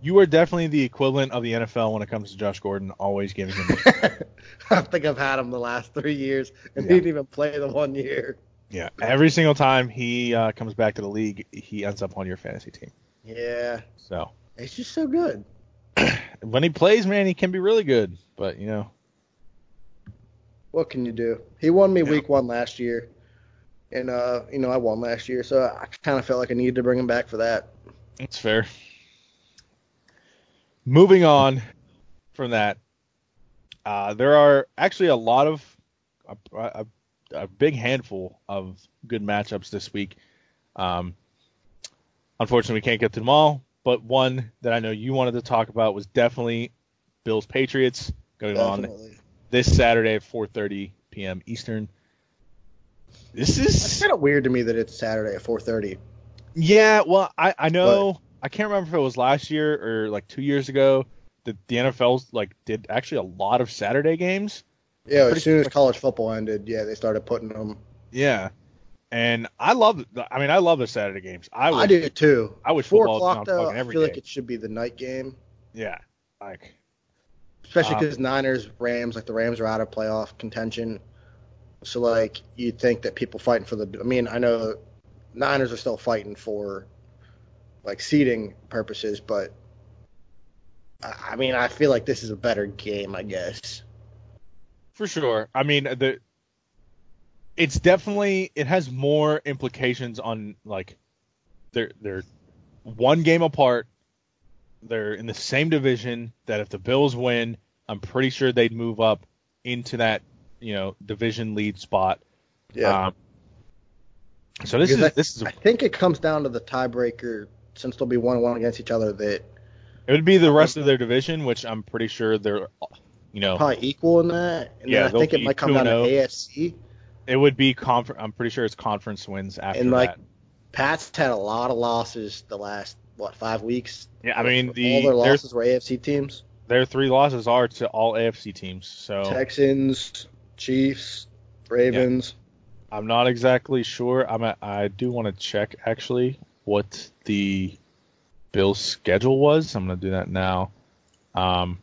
You are definitely the equivalent of the N F L when it comes to Josh Gordon, always giving him. I think I've had him the last three years, and yeah. he didn't even play the one year. Yeah, every single time he uh, comes back to the league, he ends up on your fantasy team. Yeah. So. He's just so good. When he plays, man, he can be really good, but, you know. What can you do? He won me yeah. week one last year. And, uh, you know, I won last year, so I kind of felt like I needed to bring him back for that. That's fair. Moving on from that, uh, there are actually a lot of, a, a a big handful of good matchups this week. Um, unfortunately, we can't get to them all, but one that I know you wanted to talk about was definitely Bills Patriots going definitely. on this Saturday at four thirty p.m. Eastern. This is it's kind of weird to me that it's Saturday at four thirty. Yeah, well, I, I know but, I can't remember if it was last year or like two years ago that the N F L like did actually a lot of Saturday games. Yeah, as soon as college football ended, yeah, they started putting them. Yeah, and I love. I mean, I love the Saturday games. I, wish, I do too. I wish four o'clock though. I feel like it should be the night game. Yeah, like especially because um, Niners, Rams, like the Rams are out of playoff contention. So like you'd think that people fighting for the. I mean, I know Niners are still fighting for like seeding purposes, but I mean, I feel like this is a better game, I guess. For sure. I mean, the it's definitely it has more implications on like they're they're one game apart. They're in the same division that if the Bills win, I'm pretty sure they'd move up into that, you know, division lead spot. Yeah. Um, so this because is I, this is a, I think it comes down to the tiebreaker since they'll be one one against each other that it would be the rest of their division, which I'm pretty sure they're You know, probably equal in that. And yeah, then I think it might come down to A F C. It would be conference. I'm pretty sure it's conference wins after and like, that. Pat's had a lot of losses the last what five weeks. Yeah, I mean the, all their losses were A F C teams. Their three losses are to all A F C teams. So Texans, Chiefs, Ravens. Yeah. I'm not exactly sure. I'm a, I do want to check actually what the Bills' schedule was. I'm gonna do that now. Um.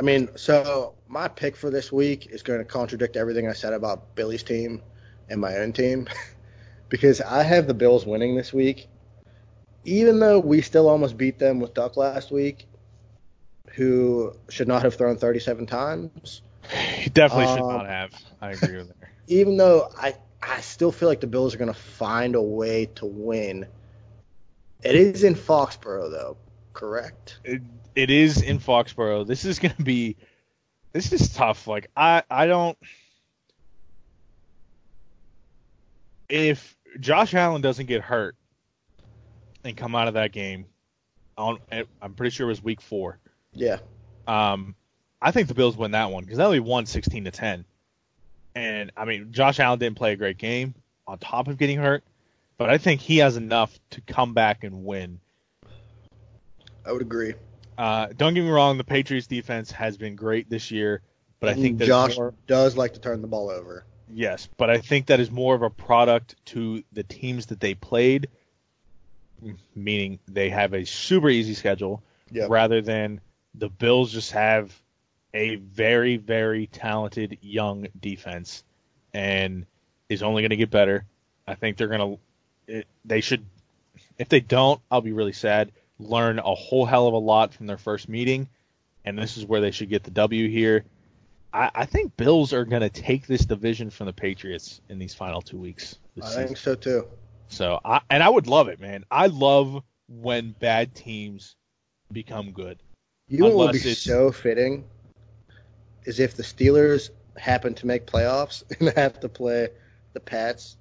I mean, so my pick for this week is going to contradict everything I said about Billy's team and my own team because I have the Bills winning this week, even though we still almost beat them with Duck last week, who should not have thrown thirty-seven times. He definitely um, should not have. I agree with that. Even though I, I still feel like the Bills are going to find a way to win. It is in Foxborough, though, correct? It, It is in Foxborough. This is going to be – this is tough. Like, I, I don't – if Josh Allen doesn't get hurt and come out of that game, on, I'm pretty sure it was week four. Yeah. Um, I think the Bills win that one because they only won sixteen to ten. And, I mean, Josh Allen didn't play a great game on top of getting hurt, but I think he has enough to come back and win. I would agree. Uh, don't get me wrong, the Patriots defense has been great this year, but I think that Josh more, does like to turn the ball over. Yes, but I think that is more of a product to the teams that they played, meaning they have a super easy schedule, yep. rather than the Bills just have a very, very talented young defense and is only going to get better. I think they're going to – they should – if they don't, I'll be really sad – learn a whole hell of a lot from their first meeting, and this is where they should get the W here. I, I think Bills are going to take this division from the Patriots in these final two weeks. I season. think so too. So, I, and I would love it, man. I love when bad teams become good. You know what would be so fitting is if the Steelers happen to make playoffs and have to play the Pats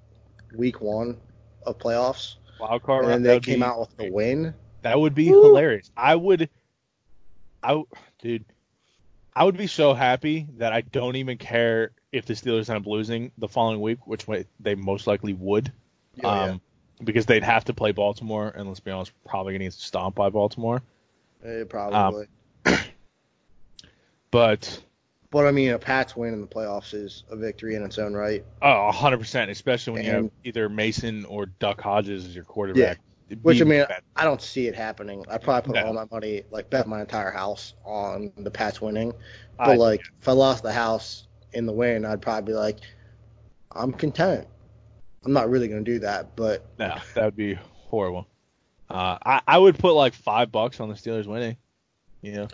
week one of playoffs, wild card, and they came be, out with a win. That would be Woo. hilarious. I would, I dude, I would be so happy that I don't even care if the Steelers end up losing the following week, which way they most likely would, oh, um, yeah. because they'd have to play Baltimore, and let's be honest, probably going to get stomped by Baltimore. Eh, probably. Um, but. But I mean, a Pats win in the playoffs is a victory in its own right. Oh, one hundred percent, especially when and, you have either Mason or Duck Hodges as your quarterback. Yeah. Which, I mean, bad. I don't see it happening. I probably put no. all my money, like, bet my entire house on the Pats winning. But, I, like, yeah. if I lost the house in the win, I'd probably be like, I'm content. I'm not really going to do that, but. No, that would be horrible. Uh, I, I would put, like, five bucks on the Steelers winning, you know,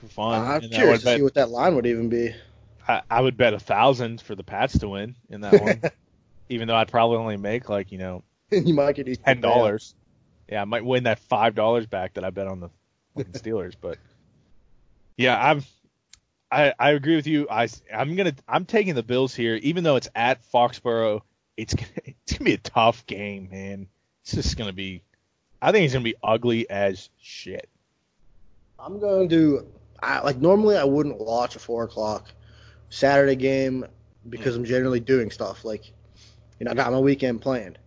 for fun. Uh, I'm and curious to bet, see what that line would even be. I, I would bet a thousand for the Pats to win in that one, even though I'd probably only make, like, you know, you might get ten dollars. Yeah, I might win that five dollars back that I bet on the Steelers, but yeah, I'm I, I agree with you. I I'm gonna I'm taking the Bills here, even though it's at Foxborough. It's gonna, it's gonna be a tough game, man. It's just gonna be. I think it's gonna be ugly as shit. I'm going to I, like normally I wouldn't watch a four o'clock Saturday game because I'm generally doing stuff like you know I got my weekend planned,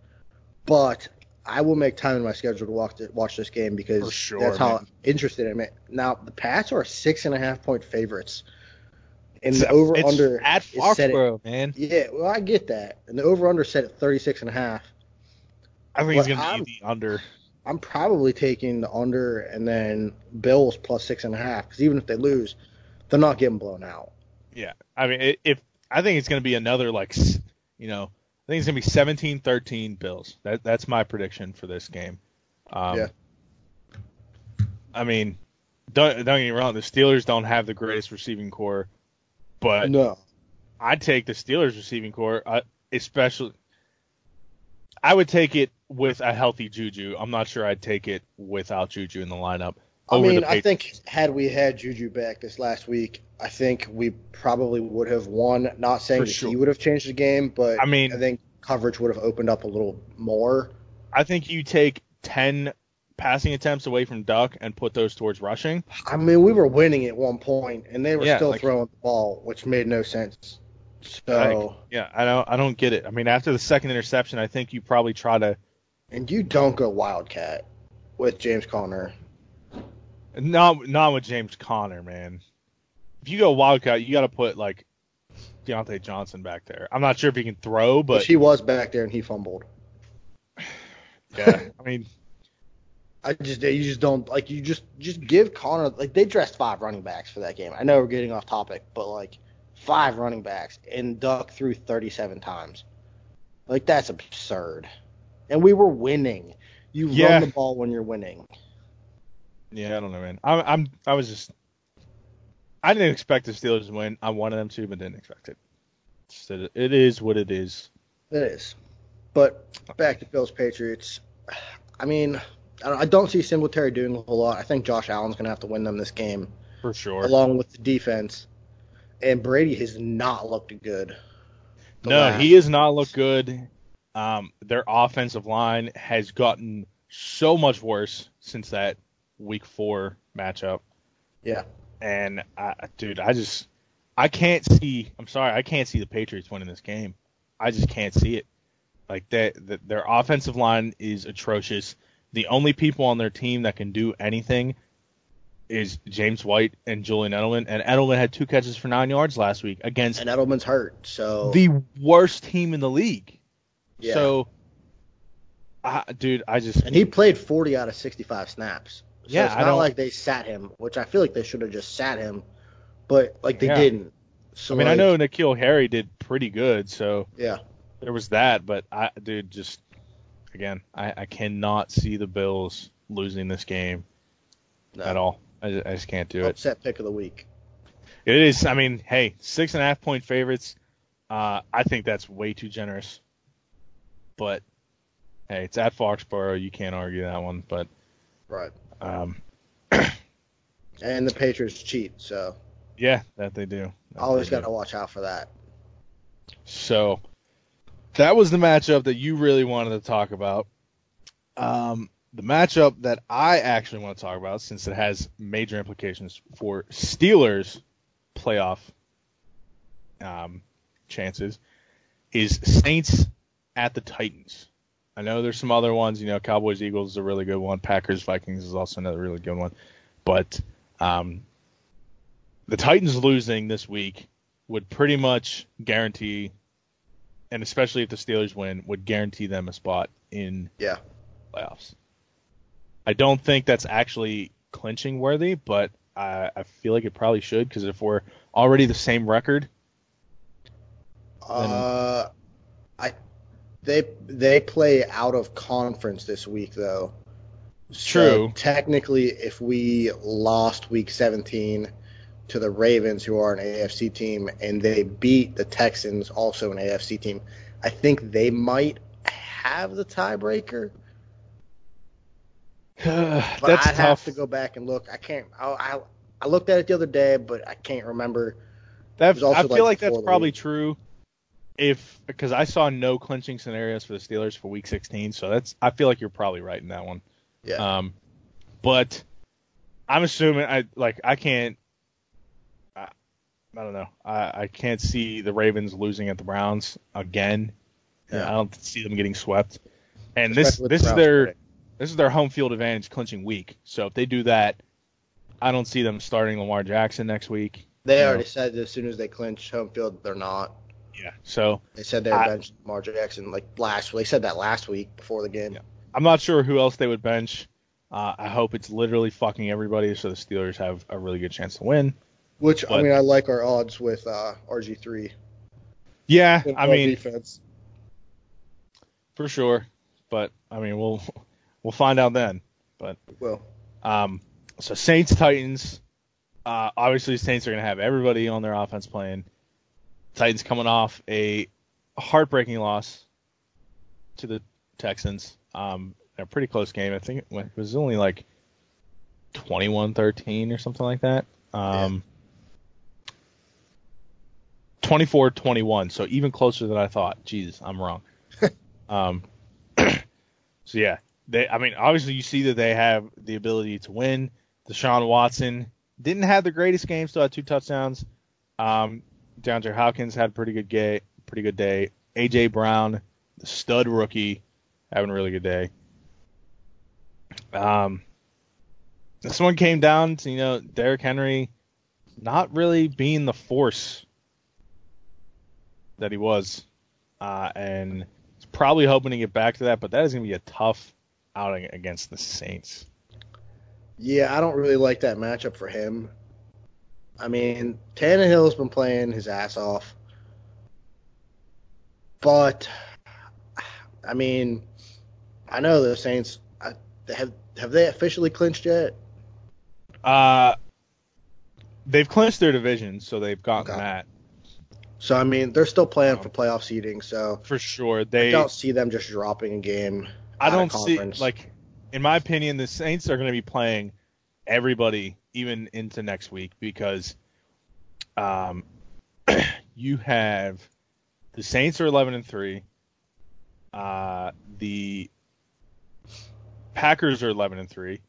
but I will make time in my schedule to watch to, watch this game because sure, that's how man. interested I'm in it. Now the Pats are six and a half point favorites, and the over it's under at Foxborough, man. Yeah, well I get that, and the over under set at thirty six and a half. I think but he's gonna I'm, be the under. I'm probably taking the under and then Bills plus six and a half because even if they lose, they're not getting blown out. Yeah, I mean, if I think it's going to be another like, you know, I think it's going to be seventeen thirteen Bills. That that's my prediction for this game. Um, yeah. I mean, don't don't get me wrong. The Steelers don't have the greatest receiving core, but no, I'd take the Steelers receiving core, uh, especially. I would take it with a healthy Juju. I'm not sure I'd take it without Juju in the lineup. I mean, I think had we had Juju back this last week, I think we probably would have won. Not saying that he would have changed the game, but I mean, I think coverage would have opened up a little more. I think you take ten passing attempts away from Duck and put those towards rushing. I mean, we were winning at one point, and they were yeah, still like, throwing the ball, which made no sense. So like, yeah, I don't I don't get it. I mean, after the second interception, I think you probably try to. And you don't go Wildcat with James Conner. Not not with James Conner, man. If you go Wildcat, you got to put like Deontay Johnson back there. I'm not sure if he can throw, but he was back there and he fumbled. Yeah, I mean, I just you just don't like you just just give Conner like they dressed five running backs for that game. I know we're getting off topic, but like. Five running backs, and Duck threw thirty-seven times. Like, that's absurd. And we were winning. You yeah. run the ball when you're winning. Yeah, I don't know, man. I, I'm, I was just... I didn't expect the Steelers to win. I wanted them to, but didn't expect it. So it is what it is. It is. But back to Bills Patriots. I mean, I don't see Singletary doing a whole lot. I think Josh Allen's going to have to win them this game. For sure. Along with the defense. And Brady has not looked good. No, last. he has not looked good. Um, their offensive line has gotten so much worse since that week four matchup. Yeah. And, I, dude, I just – I can't see – I'm sorry, I can't see the Patriots winning this game. I just can't see it. Like, that, that their offensive line is atrocious. The only people on their team that can do anything – is James White and Julian Edelman, and Edelman had two catches for nine yards last week against and Edelman's hurt, so the worst team in the league. Yeah. So, I, dude, I just and he played forty out of sixty-five snaps. So yeah, it's not I don't, like they sat him, which I feel like they should have just sat him, but like they yeah. didn't. So I mean, like, I know N'Keal Harry did pretty good, so yeah, there was that. But I, dude, just again, I, I cannot see the Bills losing this game no. at all. I just, I just can't do it. Upset pick of the week. It is. I mean, hey, six and a half point favorites. Uh, I think that's way too generous. But hey, it's at Foxborough. You can't argue that one. But right. Um. And the Patriots cheat, so. Yeah, that they do. That always got to watch out for that. So that was the matchup that you really wanted to talk about. Um. The matchup that I actually want to talk about, since it has major implications for Steelers playoff um, chances, is Saints at the Titans. I know there's some other ones. You know, Cowboys, Eagles is a really good one. Packers, Vikings is also another really good one. But um, the Titans losing this week would pretty much guarantee, and especially if the Steelers win, would guarantee them a spot in yeah. playoffs. I don't think that's actually clinching worthy, but I, I feel like it probably should because if we're already the same record, uh, I they they play out of conference this week though. True. So technically, if we lost Week seventeen to the Ravens, who are an A F C team, and they beat the Texans, also an A F C team, I think they might have the tiebreaker. But That's I'd tough. have to go back and look. I can't. I, I I looked at it the other day, but I can't remember. That, I feel like, like that's probably week. true, if because I saw no clinching scenarios for the Steelers for Week sixteen, so that's I feel like you're probably right in that one. Yeah. Um, but I'm assuming I like I can't. I, I don't know. I, I can't see the Ravens losing at the Browns again. Yeah. I don't see them getting swept. And Especially this this the is their today. this is their home field advantage clinching week. So if they do that, I don't see them starting Lamar Jackson next week. They already know. said that as soon as they clinch home field, they're not. Yeah. So they said they would bench Lamar Jackson like last. They said that last week before the game. Yeah. I'm not sure who else they would bench. Uh, I hope it's literally fucking everybody, so the Steelers have a really good chance to win. Which but, I mean, I like our odds with uh, R G three. Yeah, with I mean, defense. For sure. But I mean, we'll we'll find out then. But well, um, so Saints Titans. Uh, obviously, Saints are going to have everybody on their offense playing. Titans coming off a heartbreaking loss to the Texans. Um, a pretty close game. I think it was only like twenty-one thirteen or something like that. Um, yeah. twenty-four twenty-one, so even closer than I thought. Jesus, I'm wrong. um, so, yeah. they. I mean, obviously, you see that they have the ability to win. Deshaun Watson didn't have the greatest game, still had two touchdowns. Um, DeAndre Hopkins had a pretty good, gay, pretty good day. A J. Brown, the stud rookie, having a really good day. Um, this one came down to, you know, Derrick Henry not really being the force that he was. Uh, and he's probably hoping to get back to that, but that is going to be a tough outing against the Saints. Yeah, I don't really like that matchup for him. I mean, Tannehill's been playing his ass off. But, I mean, I know the Saints, I, have have they officially clinched yet? Uh, they've clinched their division, so they've gotten okay. that. So, I mean, they're still playing um, for playoff seeding, so. For sure. They, I don't see them just dropping a game I don't see, like. In my opinion, the Saints are going to be playing everybody even into next week because um, you have the Saints are eleven and three, uh, the Packers are eleven and three,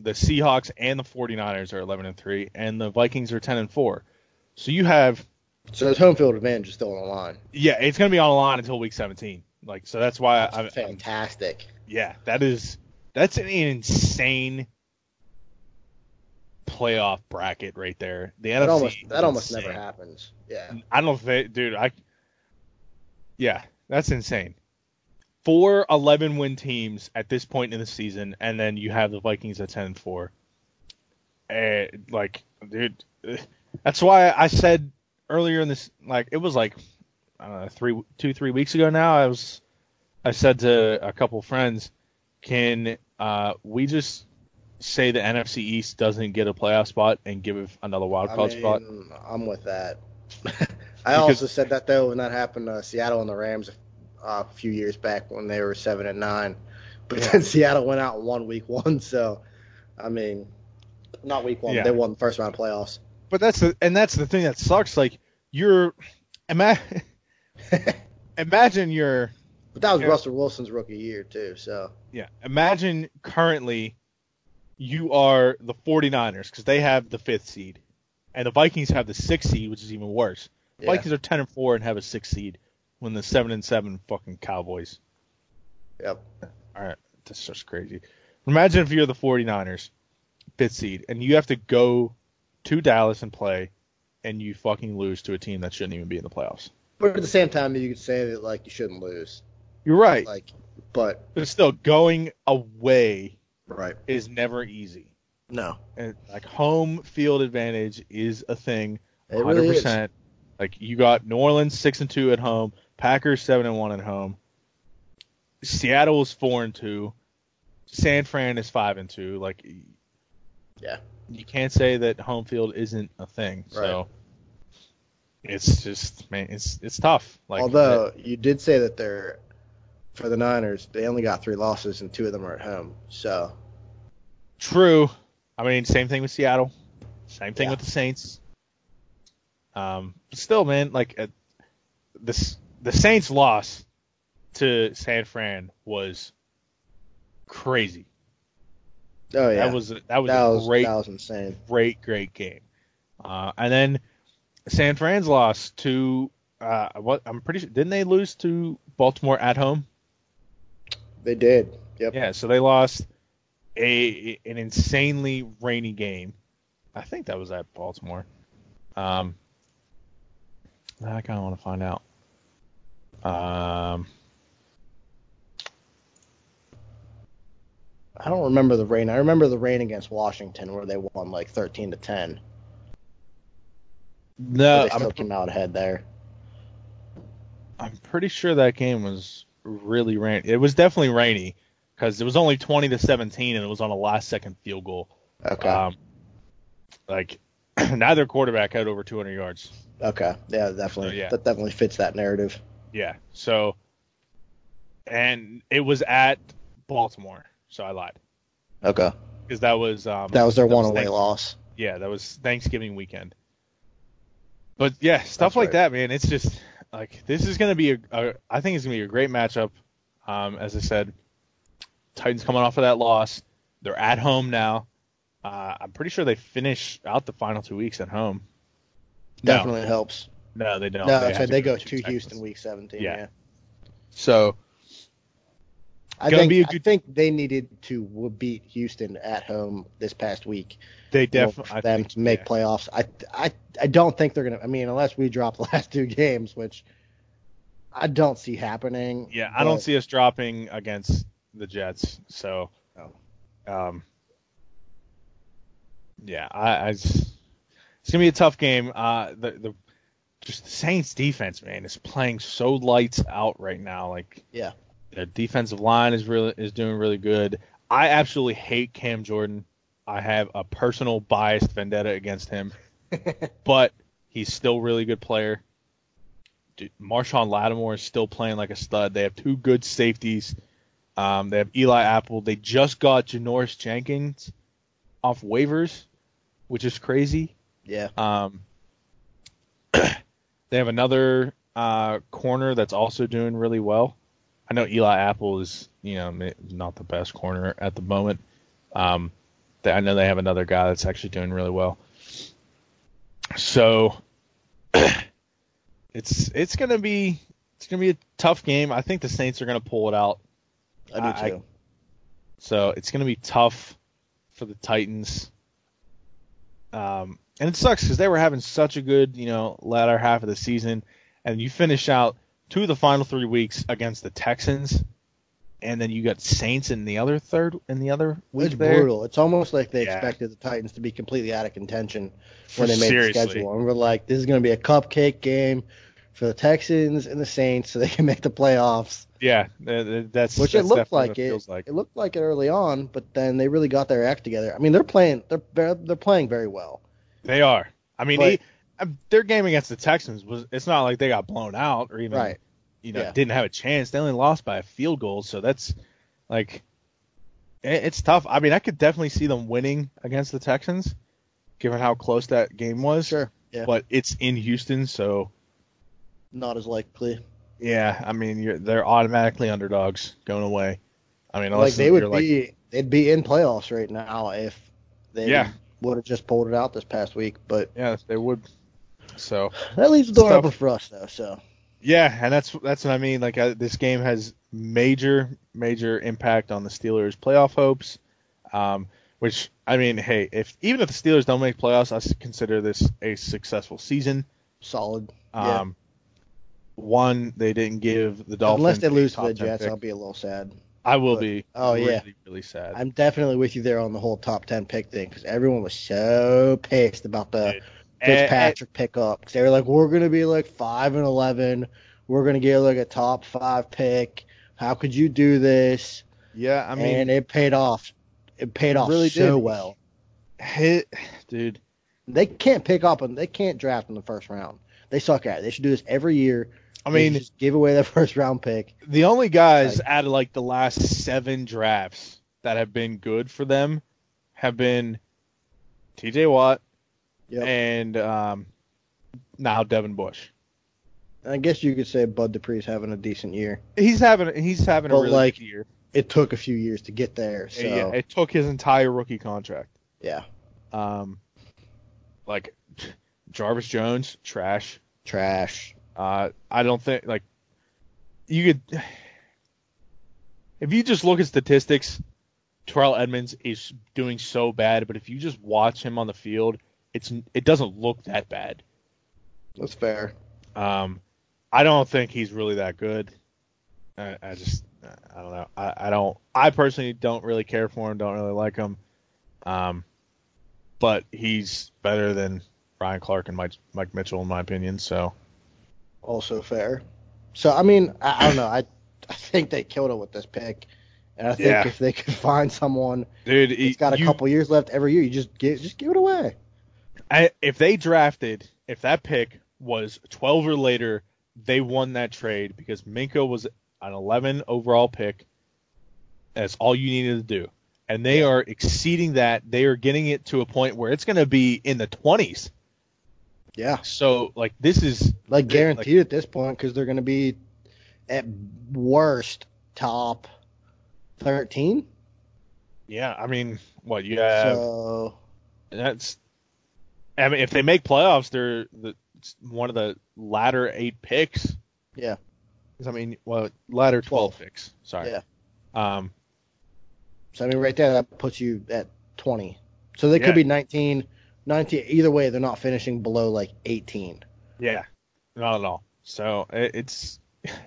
the Seahawks and the 49ers are eleven and three, and the Vikings are ten and four. So you have so his home field advantage is still on the line. Yeah, it's going to be on the line until week seventeen. Like so, that's why that's I, fantastic. I'm, yeah, that is. That's an insane playoff bracket right there. The that N F C almost, that almost never happens. Yeah. I don't think, dude. I. Yeah, that's insane. Four eleven-win teams at this point in the season, and then you have the Vikings at ten and four. And like, dude, that's why I said earlier in this, like, it was like, I don't know, three, two, three weeks ago now. I was. I said to a couple friends, can uh, we just say the N F C East doesn't get a playoff spot and give it another wild card I mean, spot? I'm with that. I also said that, though, when that happened to Seattle and the Rams uh, a few years back when they were seven and nine. But yeah. Then Seattle went out and won week one. So, I mean, not week one. Yeah. They won the first round of playoffs. But that's the, and that's the thing that sucks. Like, you're ima- – imagine you're – But that was yeah. Russell Wilson's rookie year, too, so. Yeah. Imagine currently you are the 49ers, because they have the fifth seed, and the Vikings have the sixth seed, which is even worse. Yeah. Vikings are ten and four and have a sixth seed when the seven and seven fucking Cowboys. Yep. All right. That's just crazy. Imagine if you're the 49ers, fifth seed, and you have to go to Dallas and play, and you fucking lose to a team that shouldn't even be in the playoffs. But at the same time, you could say that, like, you shouldn't lose. You're right. Like, but but still, going away right. is never easy. No. And like home field advantage is a thing. It one hundred percent. Really is. Like you got New Orleans six and two at home, Packers seven and one at home, Seattle is four and two, San Fran is five and two. Like, yeah, you can't say that home field isn't a thing. Right. So. It's just, man, it's it's tough. Like, although it, you did say that they're. For the Niners, they only got three losses, and two of them are at home. So, true. I mean, same thing with Seattle. Same thing yeah. with the Saints. Um, but still, man, like uh, this, the Saints' loss to San Fran was crazy. Oh yeah, that was a, that was that a was, great, that was insane. great, great game. Uh, and then San Fran's loss to uh, what? I'm pretty sure didn't they lose to Baltimore at home? They did. Yep. Yeah, so they lost a an insanely rainy game. I think that was at Baltimore. Um, I kind of want to find out. Um, I don't remember the rain. I remember the rain against Washington where they won like thirteen to ten. No, they still I'm, came out ahead there. I'm pretty sure that game was really rainy. It was definitely rainy because it was only twenty to seventeen and it was on a last second field goal. Okay. Um, like neither quarterback had over two hundred yards. Okay. Yeah, definitely. So, yeah. That definitely fits that narrative. Yeah. So, and it was at Baltimore, so I lied. Okay. Because that was um that was their one away loss. Yeah, that was Thanksgiving weekend. But yeah, stuff That's like right. that, man. It's just like this is gonna be a, a I think it's gonna be a great matchup. Um, as I said, Titans coming off of that loss, they're at home now. Uh, I'm pretty sure they finish out the final two weeks at home. Definitely no. helps. No, they don't. No, they, right. they go, go to Texas. Houston week seventeen. Yeah. yeah. So, I think, be a good... I think they needed to beat Houston at home this past week. They definitely for them think, to make yeah. playoffs. I, I, I don't think they're gonna. I mean, unless we drop the last two games, which I don't see happening. Yeah, but... I don't see us dropping against the Jets. So, oh. um. Yeah, I, I just, it's gonna be a tough game. Uh, the the just the Saints defense, man, is playing so lights out right now. Like, yeah, their defensive line is really is doing really good. I absolutely hate Cam Jordan. I have a personal biased vendetta against him, but he's still a really good player. Dude, Marshawn Lattimore is still playing like a stud. They have two good safeties. Um, they have Eli Apple. They just got Janoris Jenkins off waivers, which is crazy. Yeah. Um, they have another uh, corner that's also doing really well. I know Eli Apple is, you know, not the best corner at the moment. Um, they, I know they have another guy that's actually doing really well. So it's it's gonna be it's gonna be a tough game. I think the Saints are gonna pull it out. I do too. I, so it's gonna be tough for the Titans. Um, and it sucks because they were having such a good, you know, latter half of the season, and you finish out two of the final three weeks against the Texans, and then you got Saints in the other third in the other week. It's there. brutal. It's almost like they yeah. expected the Titans to be completely out of contention when they made Seriously. the schedule, and we're like, this is going to be a cupcake game for the Texans and the Saints, so they can make the playoffs. Yeah, that's which that's it looked like it. It, like. it looked like it early on, but then they really got their act together. I mean, they're playing. They're they're playing very well. They are. I mean, but, he, their game against the Texans was. It's not like they got blown out or even, right. you know, yeah. didn't have a chance. They only lost by a field goal, so that's like, it, it's tough. I mean, I could definitely see them winning against the Texans, given how close that game was. Sure. Yeah. But it's in Houston, so. Not as likely. Yeah, I mean, you're, they're automatically underdogs going away. I mean, unless like they would be, like, they'd be in playoffs right now if they yeah. would have just pulled it out this past week. But yeah, they would. So that leaves the door open for us, though. So yeah, and that's that's what I mean. Like I, this game has major, major impact on the Steelers' playoff hopes. Um, which I mean, hey, if even if the Steelers don't make playoffs, I consider this a successful season. Solid. Um. Yeah. One, they didn't give the Dolphins. Unless they lose to the Jets, pick. I'll be a little sad. I will but, be. Oh really, yeah, really sad. I'm definitely with you there on the whole top ten pick thing because everyone was so pissed about the Fitzpatrick pickup because they were like, we're gonna be like five and eleven, we're gonna get like a top five pick. How could you do this? Yeah, I mean, and it paid off. It paid it off really so did. well. Hit, dude. They can't pick up and they can't draft in the first round. They suck at it. They should do this every year. I mean, just give away that first round pick. The only guys like, out of like the last seven drafts that have been good for them have been T J Watt, Yep. And um, now Devin Bush. I guess you could say Bud Dupree's having a decent year. He's having he's having but a really like, good year. It took a few years to get there. So. Yeah, it took his entire rookie contract. Yeah. Um, like Jarvis Jones, trash. Trash. Uh, I don't think like you could. If you just look at statistics, Terrell Edmunds is doing so bad. But if you just watch him on the field, it's it doesn't look that bad. That's fair. Um, I don't think he's really that good. I, I just I don't know. I, I don't. I personally don't really care for him. Don't really like him. Um, but he's better than Ryan Clark and Mike Mike Mitchell in my opinion. So. Also fair. So, I mean, I, I don't know. I I think they killed it with this pick. And I think yeah. if they could find someone Dude, that's it, got a you, couple years left every year, you just give, just give it away. I, if they drafted, if that pick was twelve or later, they won that trade because Minka was an eleven overall pick. That's all you needed to do. And they are exceeding that. They are getting it to a point where it's going to be in the twenties. Yeah. So, like, this is... Like, guaranteed like, at this point because they're going to be, at worst, top thirteen. Yeah, I mean, what, you have... So... That's... I mean, if they make playoffs, they're the, one of the latter eight picks. Yeah. I mean, well, latter twelve, twelve picks. Sorry. Yeah. Um. So, I mean, right there, that puts you at twenty. So, they yeah. could be nineteen... nineteen, either way, they're not finishing below like eighteen. Yeah, not at all. So it, it's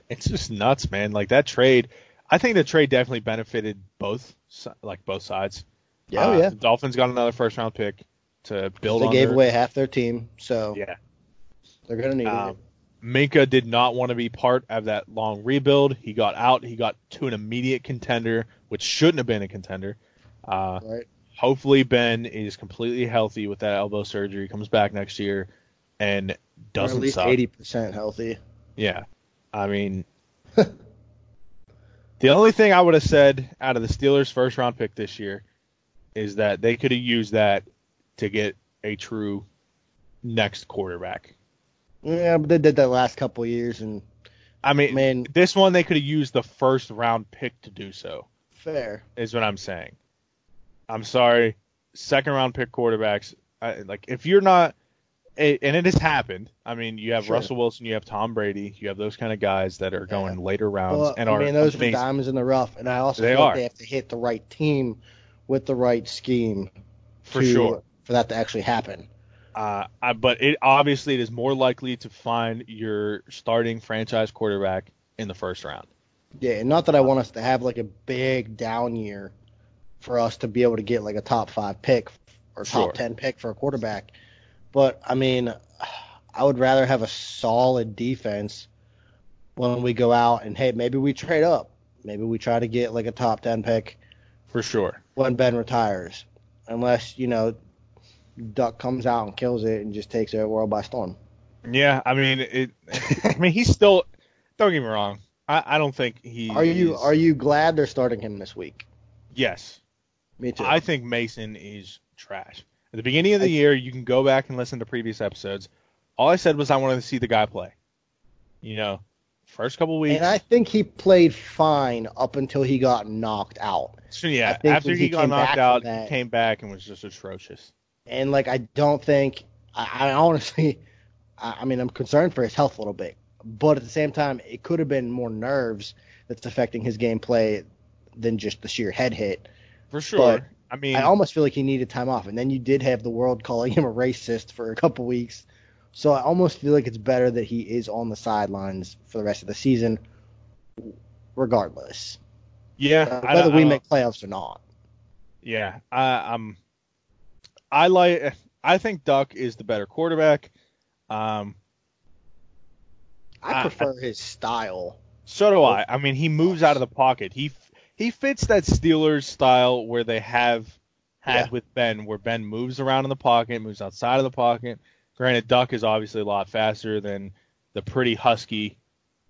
it's just nuts, man. Like that trade, I think the trade definitely benefited both, like both sides. Yeah, uh, yeah. The Dolphins got another first round pick to build. They on gave their, away half their team, so yeah, they're gonna need um, it. Minka did not want to be part of that long rebuild. He got out. He got to an immediate contender, which shouldn't have been a contender. Uh, right. Hopefully Ben is completely healthy with that elbow surgery, comes back next year, and doesn't or at least suck. eighty percent healthy. Yeah. I mean, the only thing I would have said out of the Steelers' first-round pick this year is that they could have used that to get a true next quarterback. Yeah, but they did that last couple of years. and I mean, man, this one they could have used the first-round pick to do so. Fair. Is what I'm saying. I'm sorry, second-round pick quarterbacks, I, like, if you're not – and it has happened. I mean, you have sure. Russell Wilson, you have Tom Brady, you have those kind of guys that are going yeah. later rounds well, and I are – I mean, those amazing. Are diamonds in the rough, and I also they think are. They have to hit the right team with the right scheme for to, sure for that to actually happen. Uh, I, but it obviously it is more likely to find your starting franchise quarterback in the first round. Yeah, and not that I want us to have, like, a big down year – for us to be able to get like a top five pick or top sure. ten pick for a quarterback. But I mean, I would rather have a solid defense when we go out and, hey, maybe we trade up. Maybe we try to get like a top ten pick for sure when Ben retires, unless, you know, Duck comes out and kills it and just takes the world by storm. Yeah. I mean, it, I mean, he's still, don't get me wrong. I, I don't think he, are you, is, are you glad they're starting him this week? Yes. Me too. I think Mason is trash. At the beginning of the I, year, you can go back and listen to previous episodes. All I said was I wanted to see the guy play. You know, first couple weeks. And I think he played fine up until he got knocked out. So, yeah, after he, he got knocked out, that, he came back and was just atrocious. And, like, I don't think – I honestly – I mean, I'm concerned for his health a little bit. But at the same time, it could have been more nerves that's affecting his gameplay – than just the sheer head hit. For sure. But I mean, I almost feel like he needed time off. And then you did have the world calling him a racist for a couple weeks. So I almost feel like it's better that he is on the sidelines for the rest of the season, regardless. Yeah. Uh, whether I don't, we I don't, make playoffs or not. Yeah. I, um, I like, I think Duck is the better quarterback. Um, I prefer I, his style. So do I. I mean, he moves out of the pocket. He He fits that Steelers style where they have had yeah. with Ben, where Ben moves around in the pocket, moves outside of the pocket. Granted, Duck is obviously a lot faster than the pretty husky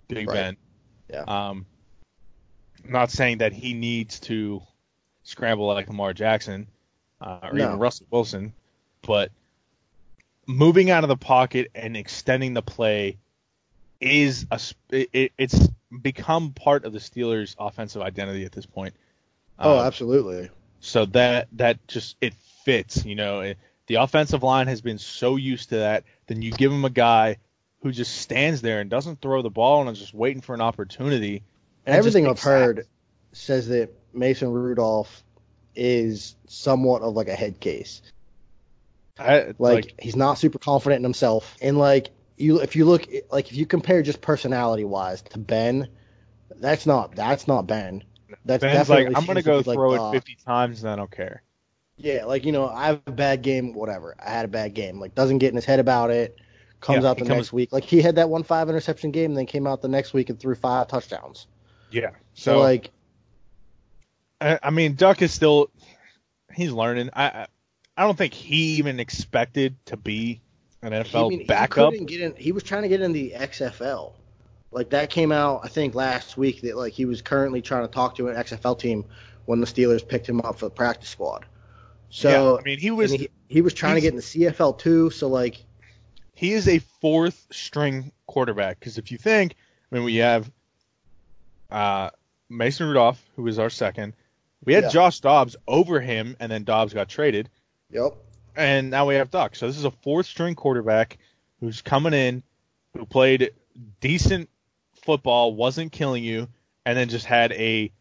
Big right. Ben. Yeah. Um, I'm not saying that he needs to scramble like Lamar Jackson uh, or no. even Russell Wilson, but moving out of the pocket and extending the play is a, it, it's become part of the Steelers' offensive identity at this point. Oh, um, absolutely. So that that just it fits, you know. It, the offensive line has been so used to that. Then you give them a guy who just stands there and doesn't throw the ball and is just waiting for an opportunity. And everything I've heard says that Mason Rudolph is somewhat of like a head case. I, like, like he's not super confident in himself, and like you, if you look, like if you compare just personality wise to Ben, that's not that's not Ben. That's Ben's like, I'm gonna go throw like, it fifty uh, times and I don't care. Yeah, like, you know, I have a bad game, whatever. I had a bad game. Like, doesn't get in his head about it. Comes yeah, out the comes, next week. Like, he had that one five interception game, and then came out the next week and threw five touchdowns. Yeah. So, so like, I, I mean, Duck is still, he's learning. I, I don't think he even expected to be an N F L he, he backup. Get in, he was trying to get in the X F L. Like, that came out, I think, last week that, like, he was currently trying to talk to an X F L team when the Steelers picked him up for the practice squad. So, yeah, I mean, he was he, he was trying to get in the C F L, too. So, like, he is a fourth-string quarterback. Because if you think, I mean, we have uh, Mason Rudolph, who is our second. We had yeah. Josh Dobbs over him, and then Dobbs got traded. Yep. And now we have Duck. So, this is a fourth-string quarterback who's coming in, who played decent football, wasn't killing you, and then just had a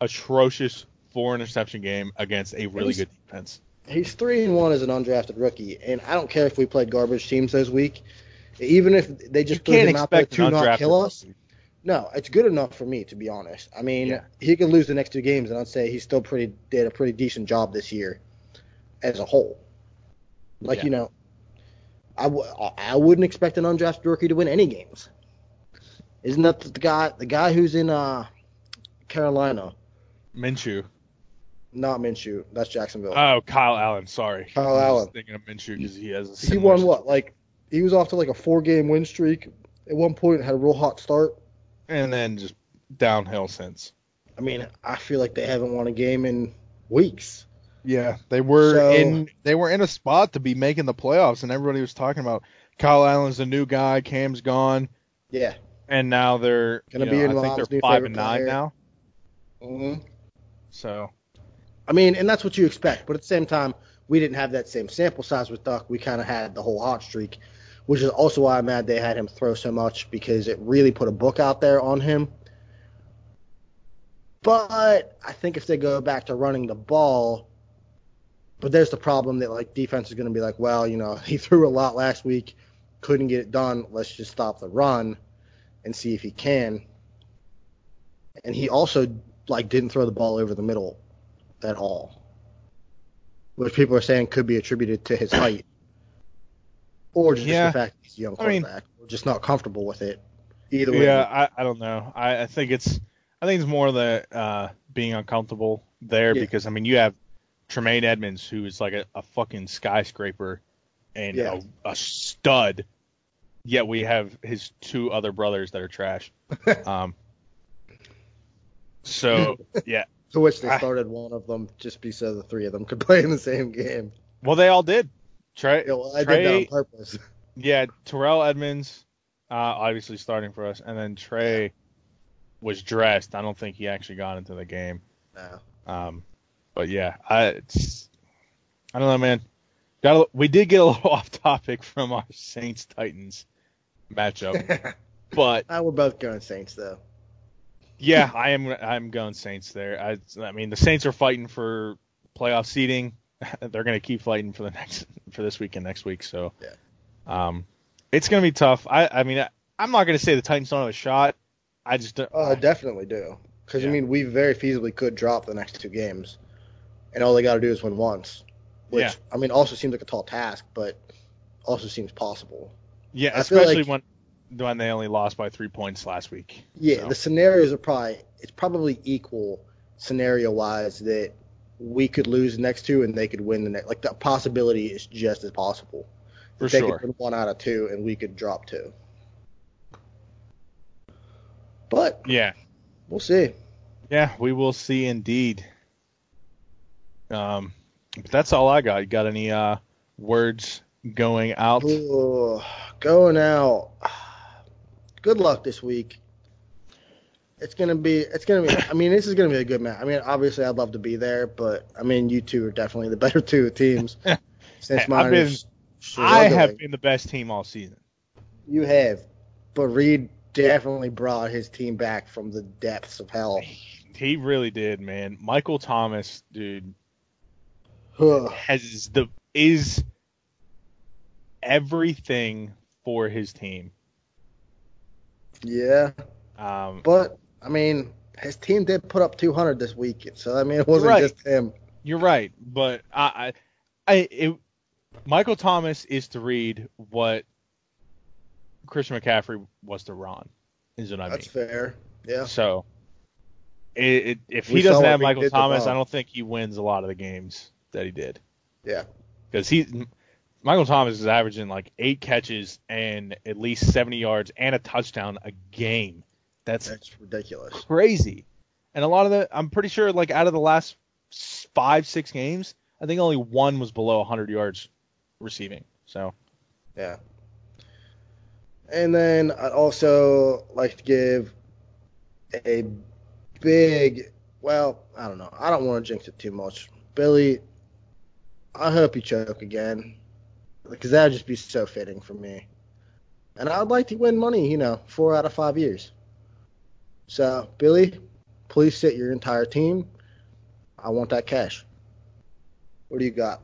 atrocious four interception game against a really he's, good defense. He's three and one as an undrafted rookie, and I don't care if we played garbage teams this week. Even if they just threw him out there to not kill us, rookie. No, it's good enough for me, to be honest. I mean, yeah. he could lose the next two games, and I'd say he still pretty did a pretty decent job this year as a whole. Like yeah. you know, I w- I wouldn't expect an undrafted rookie to win any games. Isn't that the guy? The guy who's in uh, Carolina? Minshew. Not Minshew. That's Jacksonville. Oh, Kyle Allen. Sorry. Kyle I was Allen. Thinking of Minshew because he has a. He won what? Streak. Like he was off to like a four-game win streak at one point. Had a real hot start. And then just downhill since. I mean, I feel like they haven't won a game in weeks. Yeah, they were so, in. They were in a spot to be making the playoffs, and everybody was talking about Kyle Allen's the new guy. Cam's gone. Yeah. And now they're, you know, be in I think they're five and nine player. now. Mm-hmm. So, I mean, and that's what you expect. But at the same time, we didn't have that same sample size with Duck. We kind of had the whole hot streak, which is also why I'm mad they had him throw so much because it really put a book out there on him. But I think if they go back to running the ball, but there's the problem that like defense is going to be like, well, you know, he threw a lot last week, couldn't get it done. Let's just stop the run and see if he can. And he also, like, didn't throw the ball over the middle at all, which people are saying could be attributed to his height or just yeah. the fact that he's a young quarterback. I mean, we're just not comfortable with it. Either way. Yeah, I, I don't know. I, I think it's I think it's more the uh, being uncomfortable there yeah. because, I mean, you have Tremaine Edmonds, who is like a, a fucking skyscraper and yeah. a, a stud. Yet we have his two other brothers that are trash. Um, so, yeah. To which they started I, one of them just be so the three of them could play in the same game. Well, they all did. Trey, yeah, well, I Trey, did that on purpose. Yeah, Terrell Edmonds, uh, obviously starting for us. And then Trey was dressed. I don't think he actually got into the game. No. Um, but, yeah, I, it's, I don't know, man. Got a, we did get a little off topic from our Saints-Titans matchup, but uh, we're both going Saints though. Yeah, I am. I'm going Saints there. I, I mean, the Saints are fighting for playoff seeding. They're going to keep fighting for the next, for this week and next week. So, yeah. um, it's going to be tough. I, I mean, I, I'm not going to say the Titans don't have a shot. I just don't. Uh, I definitely do, because yeah. I mean, we very feasibly could drop the next two games, and all they got to do is win once. Which yeah. I mean, also seems like a tall task, but also seems possible. Yeah, I especially like, when when they only lost by three points last week. Yeah, so. The scenarios are probably it's probably equal scenario wise that we could lose the next two and they could win the next. Like the possibility is just as possible. For they sure. Could win one out of two and we could drop two. But yeah, we'll see. Yeah, we will see indeed. Um, but that's all I got. You got any uh words? going out? Ooh, going out. Good luck this week. It's gonna be. It's gonna be. I mean, this is gonna be a good match. I mean, obviously, I'd love to be there, but I mean, you two are definitely the better two teams. Since mine been, is I have been the best team all season. You have, but Reed definitely brought his team back from the depths of hell. He really did, man. Michael Thomas, dude, has the is everything for his team. Yeah, um, but. I mean, his team did put up two hundred this week, so I mean, it wasn't right. just him. You're right, but I, I, I it, Michael Thomas is to Reed what Christian McCaffrey was to Ron, is what I That's mean. That's fair. Yeah. So, it, it, if we he doesn't have Michael Thomas, I don't think he wins a lot of the games that he did. Yeah. Because he, Michael Thomas is averaging like eight catches and at least seventy yards and a touchdown a game. That's, That's ridiculous. Crazy. And a lot of the, I'm pretty sure, like, out of the last five, six games, I think only one was below one hundred yards receiving. So, yeah. And then I'd also like to give a big, well, I don't know. I don't want to jinx it too much. Billy, I hope you choke again, because that would just be so fitting for me. And I'd like to win money, you know, four out of five years. So, Billy, please sit your entire team. I want that cash. What do you got?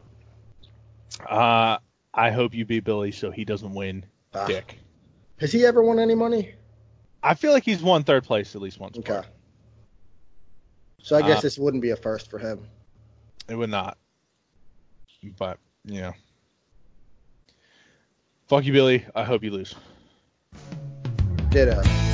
Uh, I hope you beat Billy so he doesn't win, ah. Dick. Has he ever won any money? I feel like he's won third place at least once. Okay. Before. So I guess uh, this wouldn't be a first for him. It would not. But, you know. Fuck you, Billy. I hope you lose. Ditto.